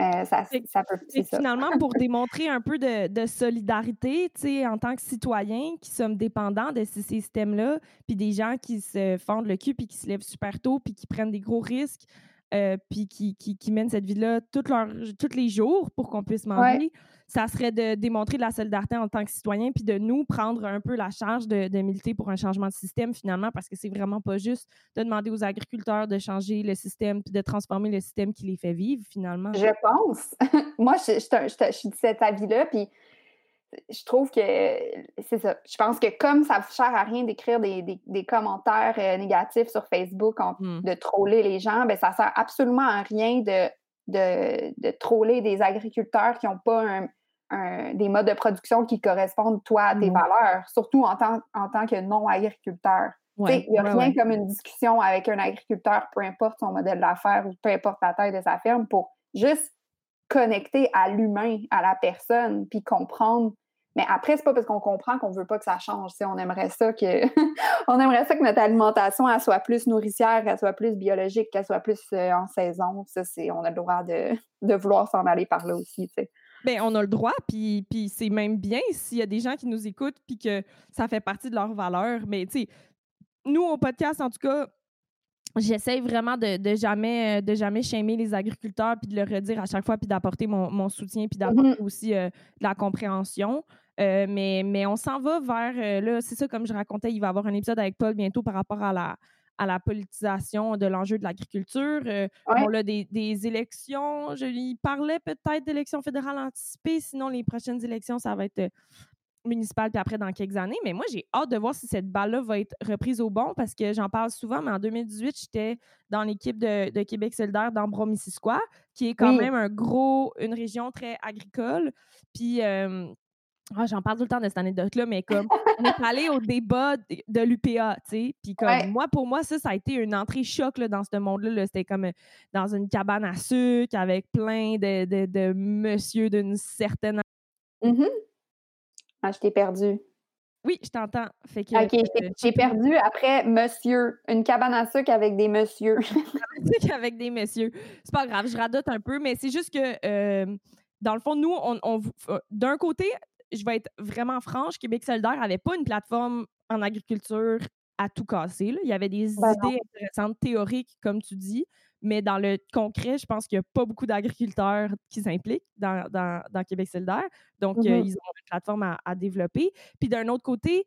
Euh, ça, c'est, ça peut, c'est ça. Finalement, pour démontrer un peu de, de solidarité, tu sais, en tant que citoyens qui sommes dépendants de ces systèmes-là, puis des gens qui se fendent le cul, puis qui se lèvent super tôt, puis qui prennent des gros risques, euh, puis qui, qui, qui mènent cette vie-là toute leur, tous les jours pour qu'on puisse manger, ouais. Ça serait de démontrer de la solidarité en tant que citoyens, puis de nous prendre un peu la charge de, de militer pour un changement de système, finalement, parce que c'est vraiment pas juste de demander aux agriculteurs de changer le système, puis de transformer le système qui les fait vivre, finalement. Je pense. Moi, je, je, je, je suis de cet avis-là, puis je trouve que c'est ça. Je pense que comme ça ne vous sert à rien d'écrire des, des, des commentaires euh, négatifs sur Facebook, en, mm. de troller les gens, bien, ça ne sert absolument à rien de, de, de troller des agriculteurs qui n'ont pas un. Un, des modes de production qui correspondent, toi, à tes mmh. valeurs, surtout en tant, en tant que non-agriculteur. Ouais, il n'y a ouais, rien ouais. comme une discussion avec un agriculteur, peu importe son modèle d'affaires ou peu importe la taille de sa ferme, pour juste connecter à l'humain, à la personne, puis comprendre. Mais après, c'est pas parce qu'on comprend qu'on ne veut pas que ça change. On aimerait ça que on aimerait ça que notre alimentation elle soit plus nourricière, qu'elle soit plus biologique, qu'elle soit plus euh, en saison. Ça, c'est, on a le droit de, de vouloir s'en aller par là aussi, tu sais. Bien, on a le droit, puis c'est même bien s'il y a des gens qui nous écoutent puis que ça fait partie de leurs valeurs. Mais tu sais, nous, au podcast, en tout cas, j'essaie vraiment de, de jamais de jamais shamer les agriculteurs puis de le redire à chaque fois puis d'apporter mon, mon soutien puis d'apporter mm-hmm. aussi euh, de la compréhension. Euh, mais, mais on s'en va vers... Euh, là, c'est ça, comme je racontais, il va y avoir un épisode avec Paul bientôt par rapport à la... à la politisation de l'enjeu de l'agriculture. Euh, ouais. On a des, des élections. Je lui parlais peut-être d'élections fédérales anticipées. Sinon, les prochaines élections, ça va être euh, municipales, puis après, dans quelques années. Mais moi, j'ai hâte de voir si cette balle-là va être reprise au bon, parce que j'en parle souvent, mais en deux mille dix-huit, j'étais dans l'équipe de, de Québec solidaire dans Brome-Missisquoi, qui est quand oui. même un gros, une région très agricole. Puis... Euh, Ah, j'en parle tout le temps de cette anecdote-là, mais comme on est allé au débat de l'U P A, tu sais, puis comme ouais. moi, pour moi, ça, ça a été une entrée choc là, dans ce monde-là. Là. C'était comme dans une cabane à sucre avec plein de, de, de monsieur d'une certaine... Mm-hmm. Ah, je t'ai perdu. Oui, je t'entends. Fait que, OK, euh, j'ai perdu après monsieur. Une cabane à sucre avec des messieurs. Une cabane à sucre avec des messieurs. C'est pas grave, je radote un peu, mais c'est juste que, euh, dans le fond, nous, on, on d'un côté... Je vais être vraiment franche, Québec solidaire n'avait pas une plateforme en agriculture à tout casser. Là. Il y avait des ben idées non. intéressantes, théoriques, comme tu dis, mais dans le concret, je pense qu'il n'y a pas beaucoup d'agriculteurs qui s'impliquent dans, dans, dans Québec solidaire. Donc, mm-hmm. euh, ils ont une plateforme à, à développer. Puis d'un autre côté,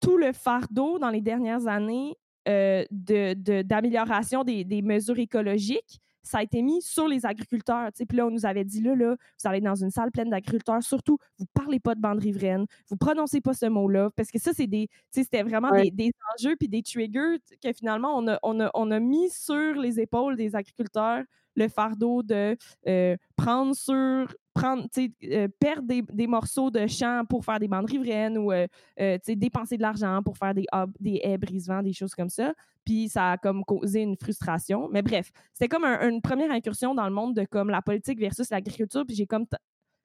tout le fardeau dans les dernières années euh, de, de, d'amélioration des, des mesures écologiques, ça a été mis sur les agriculteurs. Puis là, on nous avait dit, là, là, vous allez dans une salle pleine d'agriculteurs, surtout, vous parlez pas de bande riveraine, vous prononcez pas ce mot-là, parce que ça, c'est des, c'était vraiment ouais. des, des enjeux puis des triggers que finalement, on a, on, a, on a mis sur les épaules des agriculteurs le fardeau de euh, prendre sur... prendre, euh, perdre des, des morceaux de champ pour faire des bandes riveraines ou euh, euh, dépenser de l'argent pour faire des hub, des haies brise-vent, des choses comme ça. Puis ça a comme causé une frustration. Mais bref, c'était comme un, une première incursion dans le monde de comme la politique versus l'agriculture. Puis j'ai comme t-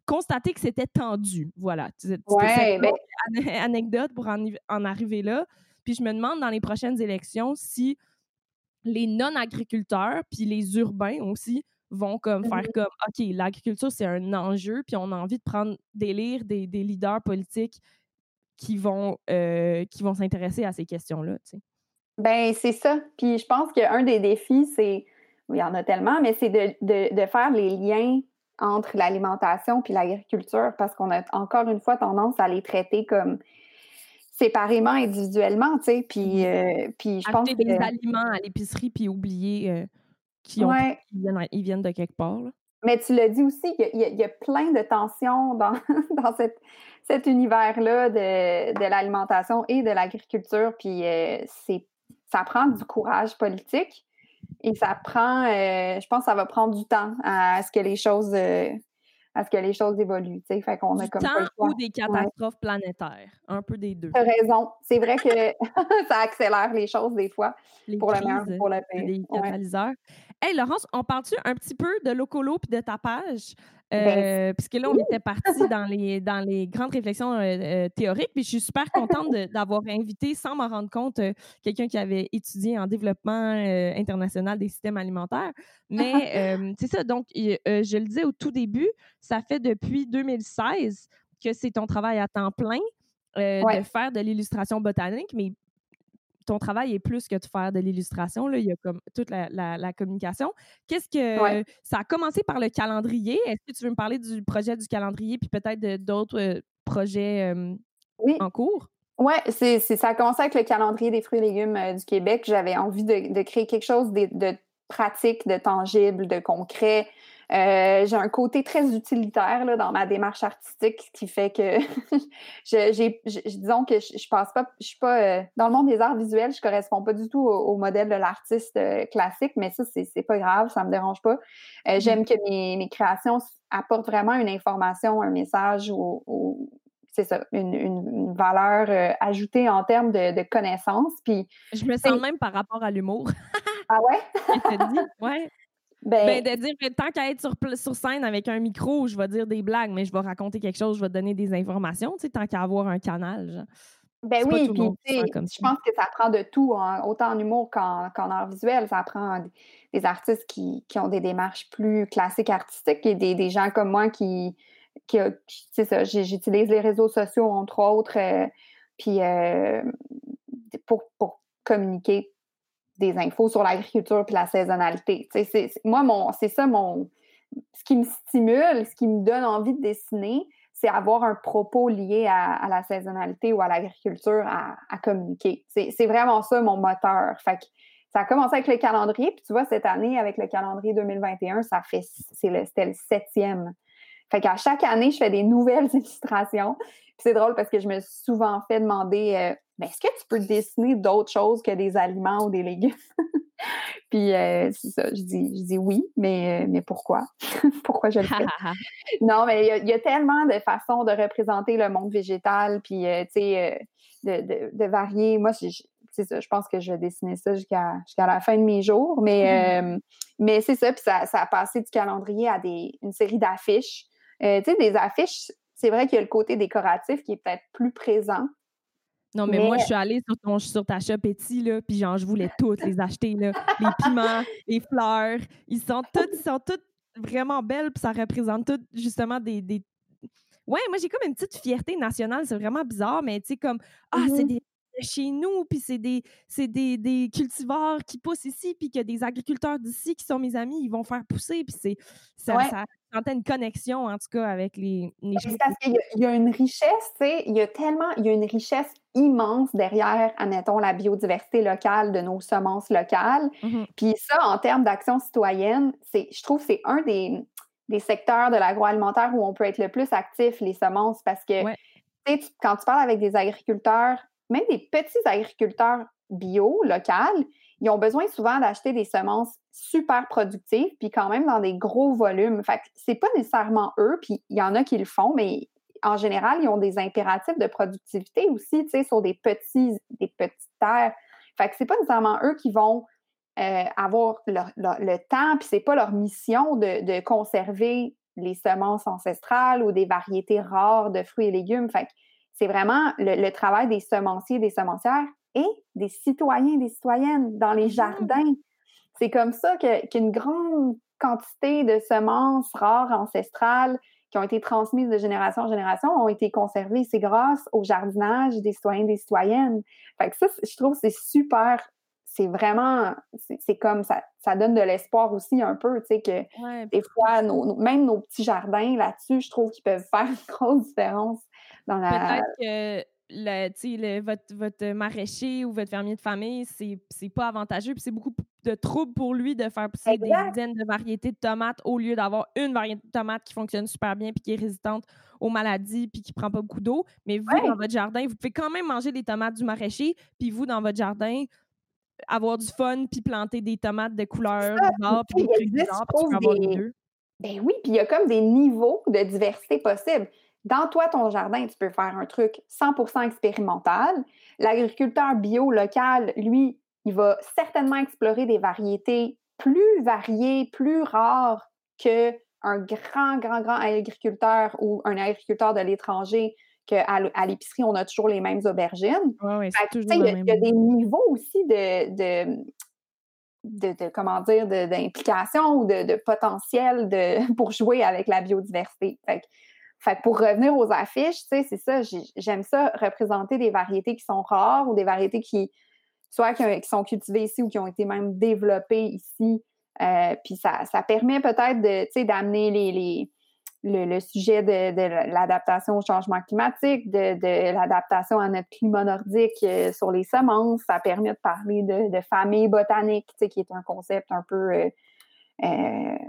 constaté que c'était tendu. Voilà. C'était ouais, mais... une anecdote pour en, en arriver là. Puis je me demande dans les prochaines élections si les non-agriculteurs puis les urbains aussi vont comme faire comme, OK, l'agriculture, c'est un enjeu, puis on a envie de prendre des lires, des, des leaders politiques qui vont, euh, qui vont s'intéresser à ces questions-là, tu sais. Bien, c'est ça. Puis je pense qu'un des défis, c'est, il y en a tellement, mais c'est de, de, de faire les liens entre l'alimentation puis l'agriculture, parce qu'on a encore une fois tendance à les traiter comme séparément, individuellement, tu sais, puis, euh, puis je pense que... Acheter des aliments à l'épicerie puis oublier... Euh, qui ont, ouais. ils, viennent, ils viennent de quelque part. Là. Mais tu l'as dit aussi, il y, y, y a plein de tensions dans, dans cette, cet univers-là de, de l'alimentation et de l'agriculture. Puis euh, c'est, ça prend du courage politique et ça prend, euh, je pense que ça va prendre du temps à, à ce que les choses euh, à ce que les choses évoluent. T'sais. Fait qu'on a du comme temps pas le choix. Ou des catastrophes ouais. planétaires. Un peu des deux. T'as raison. C'est vrai que ça accélère les choses des fois les pour crises, le meilleur, pour le pire. Les catalyseurs. Hey Laurence, on parle-tu un petit peu de Locolo puis de tapage? Euh, ben, puisque là, on était parti dans les, dans les grandes réflexions euh, théoriques. Puis je suis super contente de, d'avoir invité, sans m'en rendre compte, euh, quelqu'un qui avait étudié en développement euh, international des systèmes alimentaires. Mais euh, c'est ça, donc, euh, je le disais au tout début, ça fait depuis deux mille seize que c'est ton travail à temps plein euh, ouais. de faire de l'illustration botanique, mais ton travail est plus que de faire de l'illustration. Là. Il y a comme toute la, la, la communication. Qu'est-ce que... Ouais. Ça a commencé par le calendrier. Est-ce que tu veux me parler du projet du calendrier puis peut-être de, d'autres euh, projets euh, oui. en cours? Oui, c'est, c'est, ça a commencé avec le calendrier des fruits et légumes euh, du Québec. J'avais envie de, de créer quelque chose de, de pratique, de tangible, de concret. Euh, j'ai un côté très utilitaire là, dans ma démarche artistique, ce qui fait que je, j'ai, je, disons que je, je passe pas, je suis pas euh, dans le monde des arts visuels, je correspond pas du tout au, au modèle de l'artiste euh, classique, mais ça c'est, c'est pas grave, ça me dérange pas. Euh, j'aime que mes, mes créations apportent vraiment une information, un message ou, ou c'est ça, une, une valeur euh, ajoutée en termes de, de connaissances. Puis je me sens et... même par rapport à l'humour. Ah ouais? Je te dis, ouais. Ben, ben, de dire, tant qu'à être sur, sur scène avec un micro, je vais dire des blagues, mais je vais raconter quelque chose, je vais donner des informations, tu sais, tant qu'à avoir un canal. Genre. Ben c'est oui, puis je pense que ça prend de tout, hein, autant en humour qu'en, qu'en art visuel. Ça prend des, des artistes qui, qui ont des démarches plus classiques artistiques et des, des gens comme moi qui, qui, qui c'est ça, j'utilise les réseaux sociaux, entre autres, euh, puis euh, pour, pour communiquer des infos sur l'agriculture puis la saisonnalité. Tu sais, c'est, c'est, moi, mon, c'est ça mon... Ce qui me stimule, ce qui me donne envie de dessiner, c'est avoir un propos lié à, à la saisonnalité ou à l'agriculture à, à communiquer. C'est, c'est vraiment ça, mon moteur. Fait que ça a commencé avec le calendrier, puis tu vois, cette année, avec le calendrier deux mille vingt et un, ça fait... C'est le, c'était le septième. Fait qu'à chaque année, je fais des nouvelles illustrations. Puis c'est drôle parce que je me suis souvent fait demander... Euh, mais est-ce que tu peux dessiner d'autres choses que des aliments ou des légumes? Puis euh, c'est ça, je dis, je dis oui, mais, mais pourquoi? Pourquoi je le fais? Non, mais il y, y a tellement de façons de représenter le monde végétal, puis euh, tu sais, euh, de, de, de varier. Moi, je, c'est ça, je pense que je vais dessiner ça jusqu'à, jusqu'à la fin de mes jours, mais, mm. euh, mais c'est ça, puis ça, ça a passé du calendrier à des, une série d'affiches. Euh, tu sais, des affiches, c'est vrai qu'il y a le côté décoratif qui est peut-être plus présent. Non, mais, mais moi, je suis allée sur, ton, sur ta shop Etsy, là, puis genre, je voulais toutes les acheter, là, les piments, les fleurs. Ils sont toutes, ils sont toutes vraiment belles, puis ça représente toutes, justement, des... des... Ouais, moi, j'ai comme une petite fierté nationale, c'est vraiment bizarre, mais tu sais, comme, ah, mm-hmm. c'est des de chez nous, puis c'est des c'est des, des cultivars qui poussent ici, puis que des agriculteurs d'ici qui sont mes amis, ils vont faire pousser, puis c'est ça, ouais. ça sentait une connexion en tout cas avec les, les c'est parce qu'il y a, il y a une richesse, tu sais, il y a tellement il y a une richesse immense derrière, admettons, la biodiversité locale de nos semences locales. Mm-hmm. Puis ça, en termes d'action citoyenne, c'est je trouve c'est un des des secteurs de l'agroalimentaire où on peut être le plus actif, les semences, parce que ouais. tu, quand tu parles avec des agriculteurs, même des petits agriculteurs bio, locaux, ils ont besoin souvent d'acheter des semences super productives, puis quand même dans des gros volumes. Fait que c'est pas nécessairement eux, puis il y en a qui le font, mais en général, ils ont des impératifs de productivité aussi, tu sais, sur des petits, des petites terres. Fait que c'est pas nécessairement eux qui vont euh, avoir leur, leur, le temps, puis c'est pas leur mission de, de conserver les semences ancestrales ou des variétés rares de fruits et légumes. Fait que c'est vraiment le, le travail des semenciers, des semencières et des citoyens, des citoyennes dans les jardins. C'est comme ça que, qu'une grande quantité de semences rares ancestrales qui ont été transmises de génération en génération ont été conservées. C'est grâce au jardinage des citoyens, des citoyennes. Fait que ça, je trouve que c'est super. C'est vraiment, c'est, c'est comme ça, ça donne de l'espoir aussi un peu, tu sais, que ouais, des fois, nos, nos, même nos petits jardins là-dessus, je trouve qu'ils peuvent faire une grosse différence dans la... Peut-être que le, tu sais, le, votre, votre maraîcher ou votre fermier de famille, c'est, c'est pas avantageux, puis c'est beaucoup de trouble pour lui de faire pousser exact. Des dizaines de variétés de tomates au lieu d'avoir une variété de tomates qui fonctionne super bien, puis qui est résistante aux maladies, puis qui prend pas beaucoup d'eau. Mais vous, ouais. dans votre jardin, vous pouvez quand même manger les tomates du maraîcher, puis vous, dans votre jardin... avoir du fun, puis planter des tomates de couleur, d'or, puis des trucs d'or, puis tu peux avoir les deux. Ben oui, puis il y a comme des niveaux de diversité possibles. Dans toi, ton jardin, tu peux faire un truc cent pour cent expérimental. L'agriculteur bio local, lui, il va certainement explorer des variétés plus variées, plus rares qu'un grand, grand, grand agriculteur ou un agriculteur de l'étranger. Qu'à l'épicerie, on a toujours les mêmes aubergines. Ouais, ouais, c'est toujours le même. Il y a des niveaux aussi de, de, de, de comment dire, de, d'implication ou de, de potentiel de, pour jouer avec la biodiversité. Fait que, fait que pour revenir aux affiches, c'est ça, j'ai, j'aime ça, représenter des variétés qui sont rares ou des variétés qui, soit qui, qui sont cultivées ici ou qui ont été même développées ici. Euh, puis ça, ça permet peut-être de, d'amener les... les Le, le sujet de, de l'adaptation au changement climatique, de, de l'adaptation à notre climat nordique euh, sur les semences. Ça permet de parler de, de famille botanique, tu sais, qui est un concept un peu, euh, euh,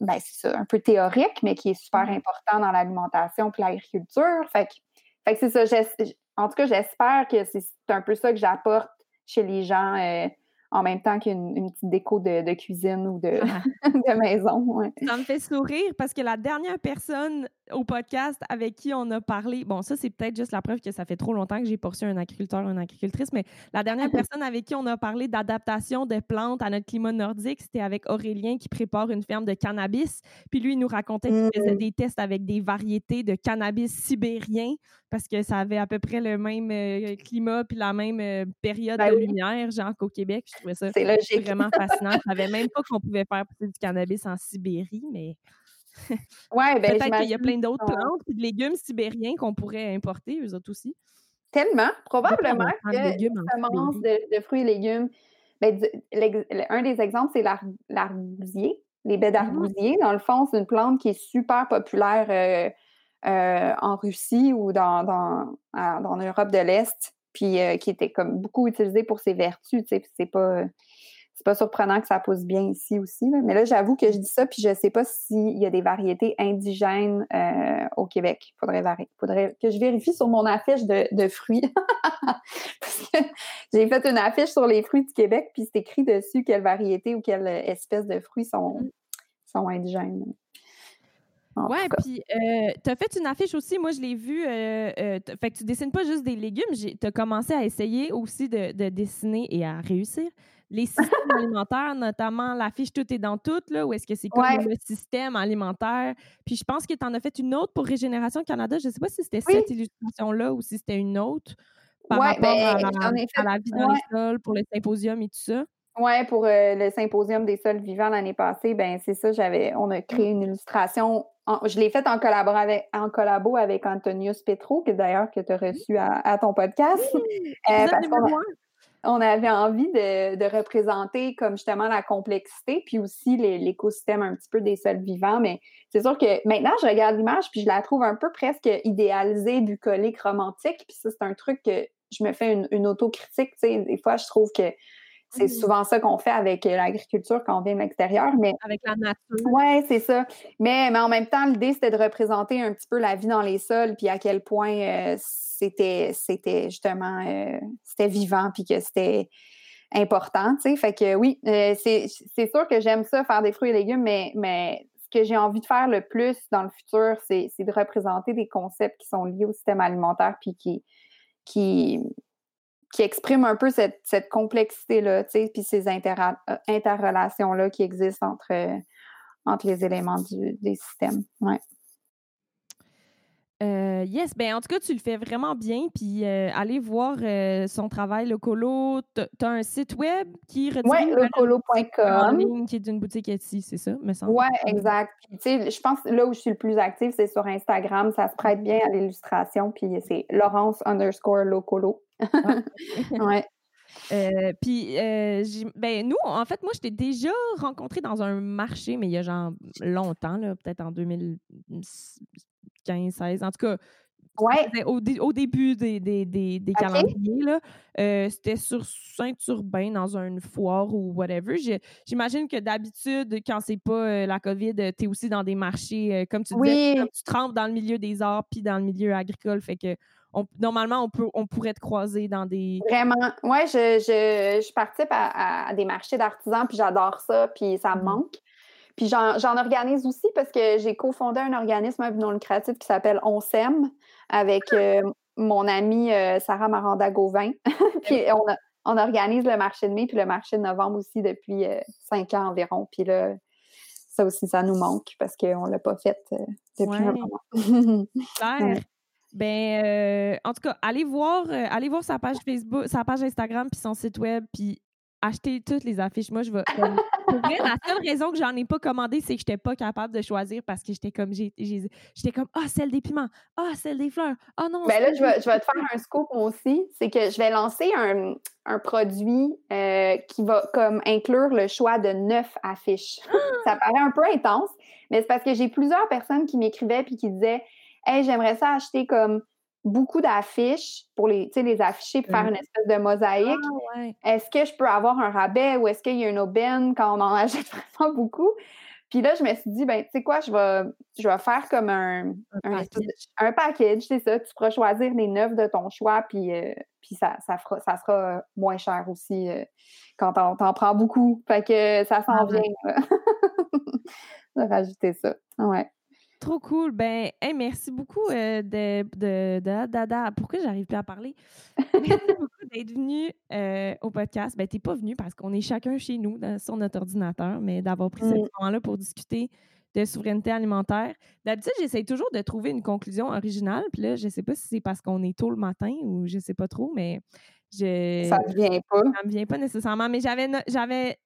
ben c'est ça, un peu théorique, mais qui est super important dans l'alimentation puis l'agriculture. Fait que, fait que c'est ça. J'es, en tout cas, j'espère que c'est, c'est un peu ça que j'apporte chez les gens euh, en même temps qu'une une petite déco de, de cuisine ou de, de maison. Ouais. Ça me fait sourire parce que la dernière personne au podcast avec qui on a parlé, bon, ça, c'est peut-être juste la preuve que ça fait trop longtemps que j'ai poursuivi un agriculteur ou une agricultrice, mais la dernière personne avec qui on a parlé d'adaptation des plantes à notre climat nordique, c'était avec Aurélien qui prépare une ferme de cannabis. Puis lui, il nous racontait qu'il faisait des tests avec des variétés de cannabis sibérien parce que ça avait à peu près le même euh, climat puis la même euh, période ben de oui. lumière, genre qu'au Québec. Je trouvais ça c'est logique. Vraiment fascinant. Je savais même pas qu'on pouvait faire pousser du cannabis en Sibérie, mais... Ouais, ben, peut-être qu'il y a plein d'autres plantes et de légumes sibériens qu'on pourrait importer, eux autres aussi. Tellement, probablement que les semences de, de fruits et légumes. Ben, du, un des exemples, c'est l'ar- l'argousier, les baies d'argousier. Dans le fond, c'est une plante qui est super populaire euh, euh, en Russie ou dans, dans, euh, dans l'Europe de l'Est, puis euh, qui était comme beaucoup utilisée pour ses vertus. C'est pas... C'est pas surprenant que ça pousse bien ici aussi. Là. Mais là, j'avoue que je dis ça, puis je sais pas s'il y a des variétés indigènes euh, au Québec. Faudrait, vari... Faudrait que je vérifie sur mon affiche de, de fruits. Parce que j'ai fait une affiche sur les fruits du Québec, puis c'est écrit dessus quelle variété ou quelle espèce de fruits sont, sont indigènes. En ouais, puis euh, t'as fait une affiche aussi, moi je l'ai vue, euh, euh, fait que tu dessines pas juste des légumes, j'ai, t'as commencé à essayer aussi de, de dessiner et à réussir les systèmes alimentaires, notamment l'affiche Tout est dans tout, là, où est-ce que c'est comme ouais. le système alimentaire, puis je pense que t'en as fait une autre pour Régénération Canada, je sais pas si c'était oui. cette illustration-là ou si c'était une autre par ouais, rapport ben, à, la, à la vie dans ouais. les sols, pour le symposium et tout ça. Oui, pour euh, le symposium des sols vivants l'année passée, ben c'est ça, j'avais on a créé une illustration En, je l'ai fait en collabo avec, en collabo avec Antonius Petreau, que d'ailleurs que tu as reçu à, à ton podcast. Oui, euh, parce qu'on a, on avait envie de, de représenter comme justement la complexité, puis aussi les, l'écosystème un petit peu des sols vivants. Mais c'est sûr que maintenant, je regarde l'image, puis je la trouve un peu presque idéalisée, bucolique, romantique. Puis ça, c'est un truc que je me fais une, une autocritique. Tu sais, des fois, je trouve que c'est souvent ça qu'on fait avec l'agriculture quand on vient de l'extérieur. Mais... avec la nature. Oui, c'est ça. Mais, mais en même temps, l'idée, c'était de représenter un petit peu la vie dans les sols, puis à quel point euh, c'était, c'était justement euh, c'était vivant, puis que c'était important, tu sais. Fait que oui, euh, c'est, c'est sûr que j'aime ça, faire des fruits et légumes, mais, mais ce que j'ai envie de faire le plus dans le futur, c'est, c'est de représenter des concepts qui sont liés au système alimentaire, puis qui... qui qui exprime un peu cette, cette complexité-là, tu sais, puis ces intera- interrelations-là qui existent entre, entre les éléments du, des systèmes, ouais. Euh, yes, bien, en tout cas, tu le fais vraiment bien, puis euh, allez voir euh, son travail, Locolo. T'as un site web qui retire... Oui, locolo point com. Qui est d'une boutique Etsy, c'est ça, me semble. Oui, exact. Puis, tu sais, je pense, là où je suis le plus active, c'est sur Instagram, ça se prête bien à l'illustration, puis c'est Laurence underscore Locolo. Ouais. Euh, puis, euh, ben, nous, en fait, moi, je t'ai déjà rencontré dans un marché, mais il y a genre longtemps, là, peut-être en deux mille quinze seize, en tout cas, ouais. au, dé- au début des, des, des, des okay. calendriers, là, euh, c'était sur Saint-Urbain, dans une foire ou whatever. Je, j'imagine que d'habitude, quand c'est pas euh, la COVID, t'es aussi dans des marchés, euh, comme tu oui. disais, comme tu trempes dans le milieu des arts puis dans le milieu agricole, fait que On, normalement, on, peut, on pourrait te croiser dans des... Vraiment. Oui, je, je, je participe à, à des marchés d'artisans, puis j'adore ça, puis ça me manque. Puis j'en, j'en organise aussi parce que j'ai cofondé un organisme non lucratif qui s'appelle On sème avec euh, mon amie euh, Sarah Maranda-Gauvin. Puis on, a, on organise le marché de mai puis le marché de novembre aussi depuis euh, cinq ans environ. Puis là, ça aussi, ça nous manque parce qu'on ne l'a pas fait euh, depuis ouais. un moment. Claire. Ben, euh, en tout cas, allez voir, euh, allez voir sa page Facebook, sa page Instagram, puis son site web, puis achetez toutes les affiches. Moi, je vais. Comme, pour vrai, la seule raison que j'en ai pas commandé, c'est que j'étais pas capable de choisir parce que j'étais comme, j'ai, j'ai, j'étais comme, ah, oh, celle des piments, ah, oh, celle des fleurs, ah oh, non. Ben là, je vais, je vais te faire un scoop aussi, c'est que je vais lancer un, un produit euh, qui va comme inclure le choix de neuf affiches. Ça paraît un peu intense, mais c'est parce que j'ai plusieurs personnes qui m'écrivaient puis qui disaient. Hey, j'aimerais ça acheter comme beaucoup d'affiches pour les, tu sais, les afficher pour faire une espèce de mosaïque. Ah, ouais. Est-ce que je peux avoir un rabais ou est-ce qu'il y a une aubaine quand on en achète vraiment beaucoup? Puis là, je me suis dit, ben, tu sais quoi, je vais, je vais faire comme un, un, un, package. un package, c'est ça. Tu pourras choisir les neuf de ton choix, puis, euh, puis ça, ça, fera, ça sera moins cher aussi euh, quand t'en, t'en prends beaucoup. Fait que ça s'en ah, vient, là. De rajouter ça. Ouais. Trop cool. Ben, hey, merci beaucoup euh, de, de, de, de, de, de. Pourquoi j'arrive plus à parler? Merci beaucoup d'être venu euh, au podcast. Ben, t'es pas venu parce qu'on est chacun chez nous dans, sur notre ordinateur, mais d'avoir pris mm. ce moment-là pour discuter de souveraineté alimentaire. D'habitude, j'essaie toujours de trouver une conclusion originale. Puis là, je sais pas si c'est parce qu'on est tôt le matin ou je sais pas trop, mais je. Ça me vient pas. Ça me vient pas nécessairement. Mais j'avais. j'avais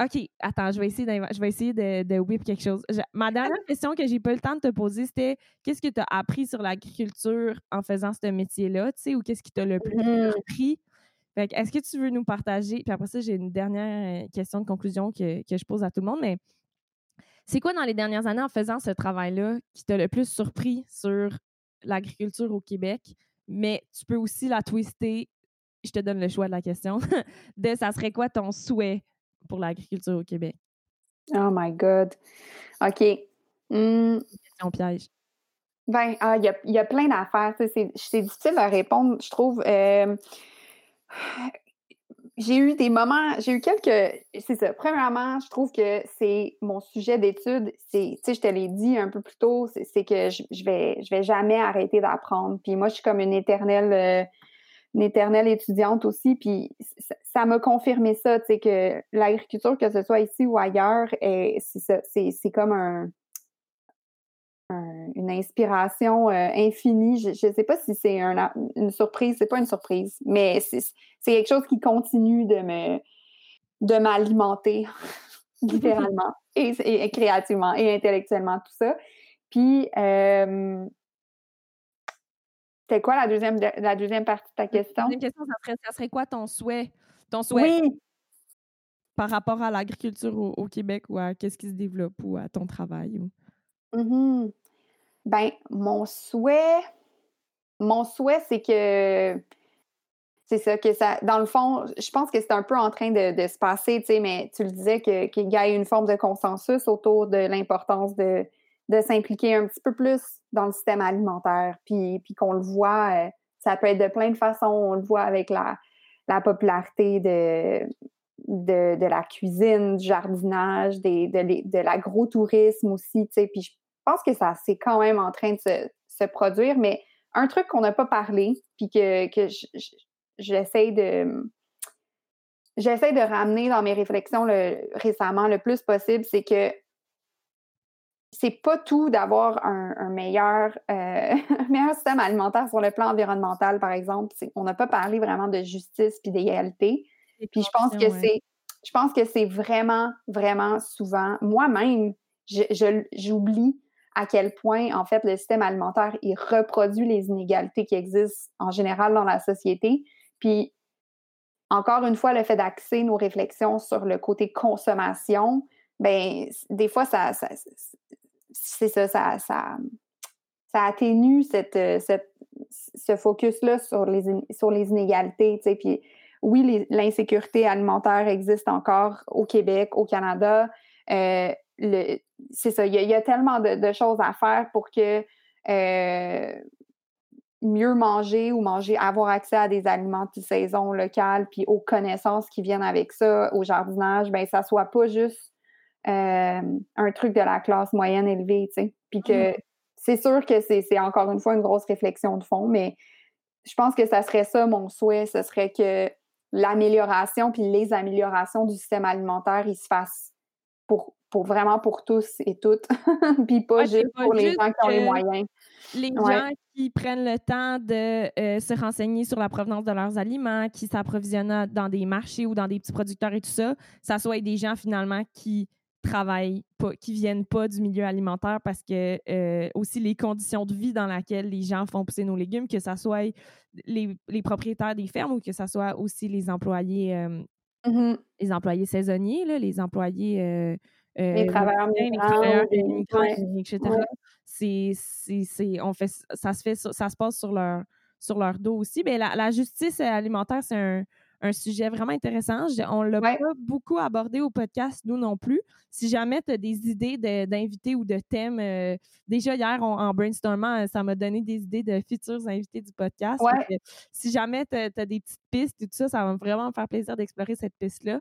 OK, attends, je vais essayer, je vais essayer de, de whip quelque chose. Je, ma dernière question que j'ai pas eu le temps de te poser, c'était qu'est-ce que tu as appris sur l'agriculture en faisant ce métier-là, tu sais, ou qu'est-ce qui t'a le plus mm-hmm. appris? Fait que, est-ce que tu veux nous partager? Puis après ça, j'ai une dernière question de conclusion que, que je pose à tout le monde, mais c'est quoi dans les dernières années en faisant ce travail-là qui t'a le plus surpris sur l'agriculture au Québec? Mais tu peux aussi la twister, je te donne le choix de la question, de ça serait quoi ton souhait pour l'agriculture au Québec? Oh my God! OK. Mm. Question piège. Ben, ah, y, a, y a plein d'affaires. C'est, c'est difficile à répondre, je trouve. Euh, j'ai eu des moments... J'ai eu quelques... C'est ça. Premièrement, je trouve que c'est mon sujet d'étude. C'est, je te l'ai dit un peu plus tôt, c'est, c'est que je, je vais, je vais jamais arrêter d'apprendre. Puis moi, je suis comme une éternelle... Euh, une éternelle étudiante aussi, puis ça, ça m'a confirmé ça, tu sais, que l'agriculture, que ce soit ici ou ailleurs, est, c'est, ça, c'est, c'est comme un, un, une inspiration euh, infinie. Je ne sais pas si c'est un, une surprise, c'est pas une surprise, mais c'est, c'est quelque chose qui continue de me de m'alimenter littéralement, et, et, et créativement, et intellectuellement, tout ça. Puis, euh, c'était quoi la deuxième, la deuxième partie de ta question? La deuxième question, ça serait, ça serait quoi ton souhait? Ton souhait oui. par rapport à l'agriculture au, au Québec ou à qu'est-ce qui se développe ou à ton travail? Ou... Mm-hmm. Ben, mon souhait, mon souhait, c'est que... C'est ça, que ça, dans le fond, je pense que c'est un peu en train de, de se passer, tu sais, mais tu le disais, que, qu'il y a une forme de consensus autour de l'importance de, de s'impliquer un petit peu plus dans le système alimentaire, puis, puis qu'on le voit, ça peut être de plein de façons, on le voit avec la, la popularité de, de, de la cuisine, du jardinage, des, de, de l'agrotourisme aussi, tu sais, puis je pense que ça, c'est quand même en train de se, se produire, mais un truc qu'on n'a pas parlé, puis que, que je, je, J'essaie de, j'essaie de ramener dans mes réflexions le, récemment le plus possible, c'est que c'est pas tout d'avoir un, un, meilleur, euh, un meilleur système alimentaire sur le plan environnemental, par exemple. C'est, on n'a pas parlé vraiment de justice puis d'égalité. Puis je pense que ouais. c'est, je pense que c'est vraiment, vraiment souvent, moi-même, je, je, j'oublie à quel point, en fait, le système alimentaire, il reproduit les inégalités qui existent en général dans la société. Puis, encore une fois, le fait d'axer nos réflexions sur le côté consommation, bien, des fois, ça, ça, c'est ça, ça, ça, ça atténue cette, cette, ce focus-là sur les, sur les inégalités, tu sais. Puis, oui, les, l'insécurité alimentaire existe encore au Québec, au Canada. Euh, le, c'est ça, il y, y a tellement de, de choses à faire pour que... Euh, mieux manger ou manger, avoir accès à des aliments de saison locale puis aux connaissances qui viennent avec ça, au jardinage, bien, ça soit pas juste euh, un truc de la classe moyenne élevée, tu sais. Puis que c'est sûr que c'est, c'est encore une fois une grosse réflexion de fond, mais je pense que ça serait ça mon souhait, ce serait que l'amélioration puis les améliorations du système alimentaire, ils se fassent pour Pour vraiment pour tous et toutes, puis pas ouais, juste pas pour juste les gens qui ont les moyens. Les ouais. gens qui prennent le temps de euh, se renseigner sur la provenance de leurs aliments, qui s'approvisionnent dans des marchés ou dans des petits producteurs et tout ça, ça soit des gens finalement qui travaillent pas, qui viennent pas du milieu alimentaire parce que euh, aussi les conditions de vie dans lesquelles les gens font pousser nos légumes, que ça soit les, les propriétaires des fermes ou que ça soit aussi les employés, euh, mm-hmm. les employés saisonniers, là, les employés... Euh, Euh, les travailleurs les travailleurs migrants, ouais. et cetera. Ouais. C'est, c'est, c'est, on fait, ça se fait, ça se passe sur leur, sur leur dos aussi. Mais la, la justice alimentaire, c'est un, un sujet vraiment intéressant. Je, on l'a ouais. pas beaucoup abordé au podcast, nous non plus. Si jamais tu as des idées de, d'invités ou de thèmes, euh, déjà hier, on, en brainstormant, ça m'a donné des idées de futurs invités du podcast. Ouais. Que, si jamais tu as des petites pistes et tout ça, ça va vraiment me faire plaisir d'explorer cette piste-là.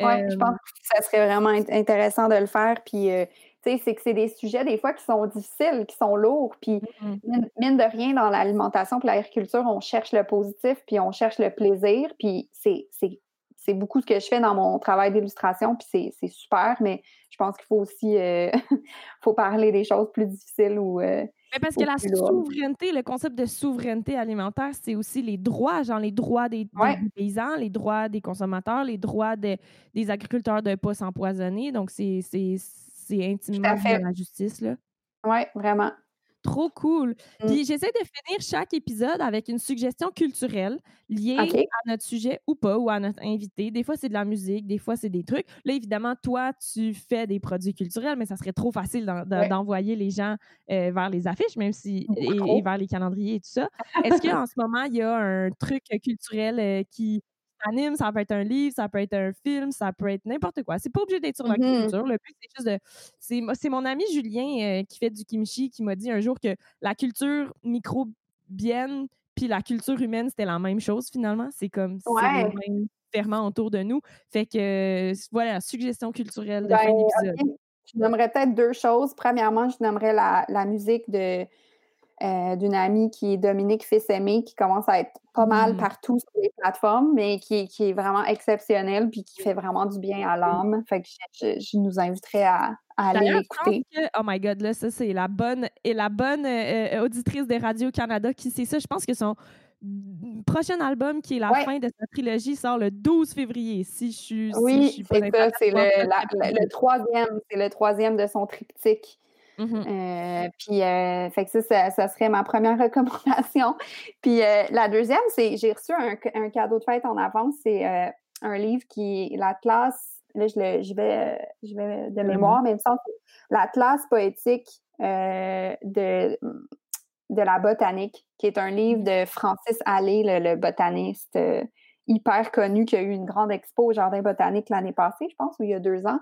Oui, je pense que ça serait vraiment intéressant de le faire. Puis, euh, tu sais, c'est que c'est des sujets, des fois, qui sont difficiles, qui sont lourds. Puis, mm-hmm. mine de rien, dans l'alimentation et l'agriculture, on cherche le positif, puis on cherche le plaisir. Puis, c'est, c'est, c'est beaucoup ce que je fais dans mon travail d'illustration, puis c'est, c'est super. Mais je pense qu'il faut aussi euh, faut parler des choses plus difficiles ou... Euh, Mais parce que la souveraineté, le concept de souveraineté alimentaire, c'est aussi les droits, genre les droits des, ouais. des paysans, les droits des consommateurs, les droits de, des agriculteurs de ne pas s'empoisonner. Donc, c'est, c'est, c'est intimement lié à la justice, là. Oui, vraiment. Trop cool. Mm. Puis, j'essaie de finir chaque épisode avec une suggestion culturelle liée okay. à notre sujet ou pas, ou à notre invité. Des fois, c'est de la musique, des fois, c'est des trucs. Là, évidemment, toi, tu fais des produits culturels, mais ça serait trop facile d'en, d'en, ouais. d'envoyer les gens euh, vers les affiches, même si, et, et vers les calendriers et tout ça. Est-ce qu'en ce moment, il y a un truc culturel euh, qui anime? Ça peut être un livre, ça peut être un film, ça peut être n'importe quoi. C'est pas obligé d'être sur la mm-hmm. culture. Le but, c'est juste de... C'est, c'est mon ami Julien euh, qui fait du kimchi qui m'a dit un jour que la culture microbienne puis la culture humaine, c'était la même chose, finalement. C'est comme... Ouais. C'est le même ferment autour de nous. Fait que, euh, voilà, suggestion culturelle de ben, fin d'épisode. Okay. Je nommerais peut-être deux choses. Premièrement, je nommerais la, la musique de... Euh, d'une amie qui est Dominique Fils-Aimé, qui commence à être pas mal partout sur les plateformes, mais qui, qui est vraiment exceptionnelle puis qui fait vraiment du bien à l'âme. Fait que je, je, je nous inviterais à, à aller D'ailleurs, l'écouter. Je pense que, oh my God, là, ça, c'est la bonne, et la bonne euh, auditrice de Radio-Canada qui sait ça. Je pense que son prochain album, qui est la ouais. fin de sa trilogie, sort le douze février. Si je suis. Oui, si c'est ça. C'est le, la, le troisième. C'est le troisième de son triptyque. Mm-hmm. Euh, puis, euh, fait que ça, ça, ça serait ma première recommandation. Puis, euh, la deuxième, c'est j'ai reçu un, un cadeau de fête en avance. C'est euh, un livre qui est l'Atlas. Là, je, le, je, vais, je vais de mémoire, mm-hmm. mais il me semble que l'Atlas poétique euh, de. de la botanique, qui est un livre de Francis Allais, le, le botaniste euh, hyper connu, qui a eu une grande expo au Jardin botanique l'année passée, je pense, ou il y a deux ans.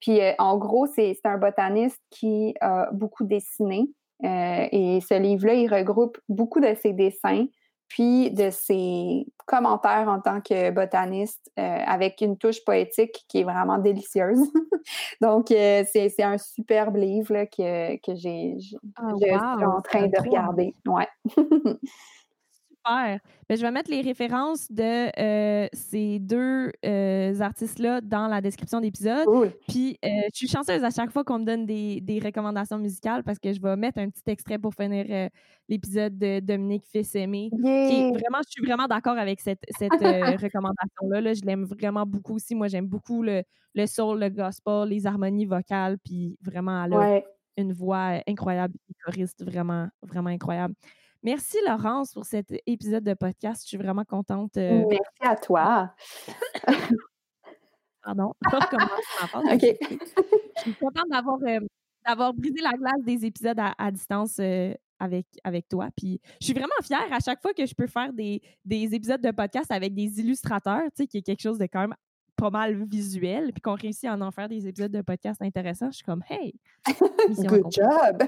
Puis, euh, en gros, c'est, c'est un botaniste qui a beaucoup dessiné. Euh, et ce livre-là, il regroupe beaucoup de ses dessins, puis de ses commentaires en tant que botaniste, euh, avec une touche poétique qui est vraiment délicieuse. Donc, euh, c'est, c'est un superbe livre là, que, que j'ai, j'ai oh, wow, je suis en train de regarder. Ouais. Super! Bien, je vais mettre les références de euh, ces deux euh, artistes-là dans la description de l'épisode. Cool. Puis, euh, je suis chanceuse à chaque fois qu'on me donne des, des recommandations musicales, parce que je vais mettre un petit extrait pour finir euh, l'épisode de Dominique Fils-Aimé. Yeah. Qui est vraiment, je suis vraiment d'accord avec cette, cette euh, recommandation-là. Là. Je l'aime vraiment beaucoup aussi. Moi, j'aime beaucoup le, le soul, le gospel, les harmonies vocales, puis vraiment, elle a ouais. une voix incroyable, une choriste vraiment, vraiment incroyable. Merci, Laurence, pour cet épisode de podcast. Je suis vraiment contente. Euh... Merci à toi. Pardon, je recommence. Okay. Je suis contente d'avoir, euh, d'avoir brisé la glace des épisodes à, à distance euh, avec, avec toi. Puis, je suis vraiment fière à chaque fois que je peux faire des, des épisodes de podcast avec des illustrateurs, tu sais, qui est quelque chose de quand même pas mal visuel, puis qu'on réussit à en faire des épisodes de podcast intéressants. Je suis comme, hey! Good job!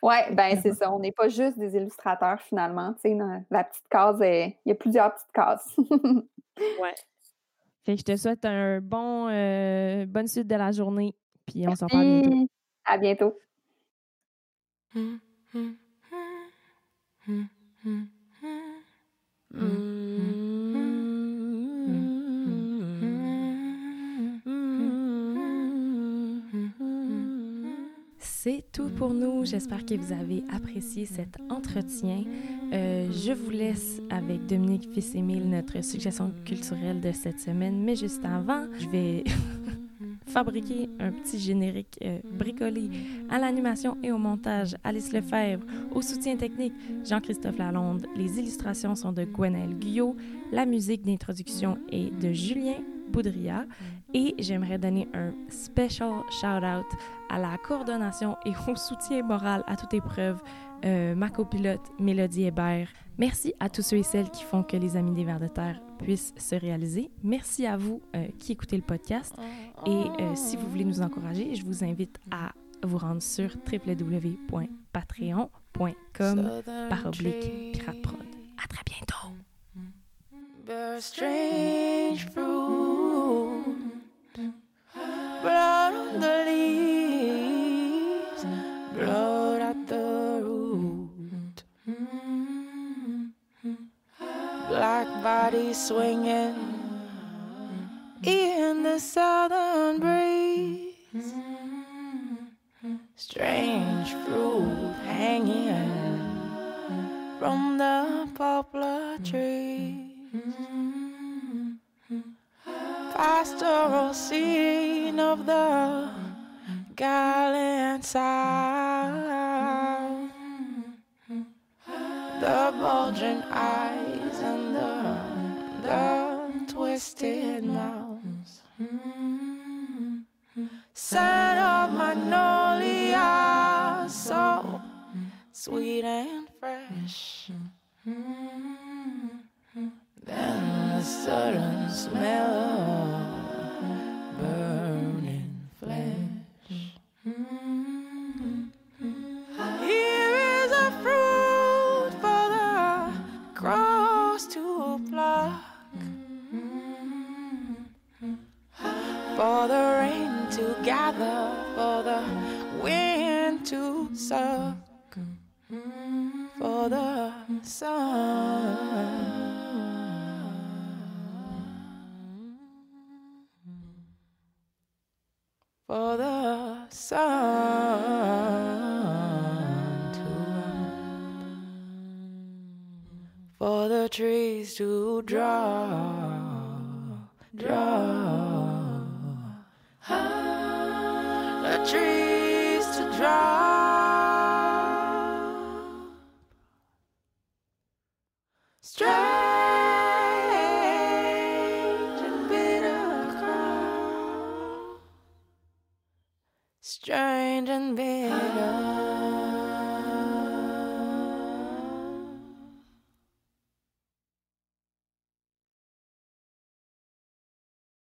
Ouais, ben c'est ça. On n'est pas juste des illustrateurs, finalement. Tu sais, la petite case, est... il y a plusieurs petites cases. Ouais. Fait que je te souhaite un bon, euh, bonne suite de la journée, puis on s'en parle bientôt. À bientôt. Hum, hum, hum, hum, hum, hum. C'est tout pour nous. J'espère que vous avez apprécié cet entretien. Euh, je vous laisse avec Dominique Fils-Aimé, notre suggestion culturelle de cette semaine. Mais juste avant, je vais fabriquer un petit générique euh, bricolé. À l'animation et au montage, Alice Lefebvre. Au soutien technique, Jean-Christophe Lalonde. Les illustrations sont de Gwenaëlle Guyot. La musique d'introduction est de Julien Boudria. Et j'aimerais donner un special shout-out à la coordination et au soutien moral à toute épreuve, euh, ma copilote Mélodie Hébert. Merci à tous ceux et celles qui font que les Amis des Vers de Terre puissent se réaliser. Merci à vous euh, qui écoutez le podcast. Et euh, si vous voulez nous encourager, je vous invite à vous rendre sur double-vé double-vé double-vé point patreon point com par oblique Pirate Prod. À très bientôt! Bear strange fruit, blood on the leaves, blood at the root, black bodies swinging in the southern breeze, strange fruit hanging from the poplar tree. Pastoral scene of the gallant South, the bulging eyes and the, the twisted mouths. Scent of magnolia, so sweet and fresh. Then the sudden smell of burning flesh. Here is a fruit for the cross to pluck, for the rain to gather, for the wind to suck, for the sun. For the sun to run, for the trees to draw, draw. Ah, the trees to draw. Strange and bitter call. Strange and bitter. Ah.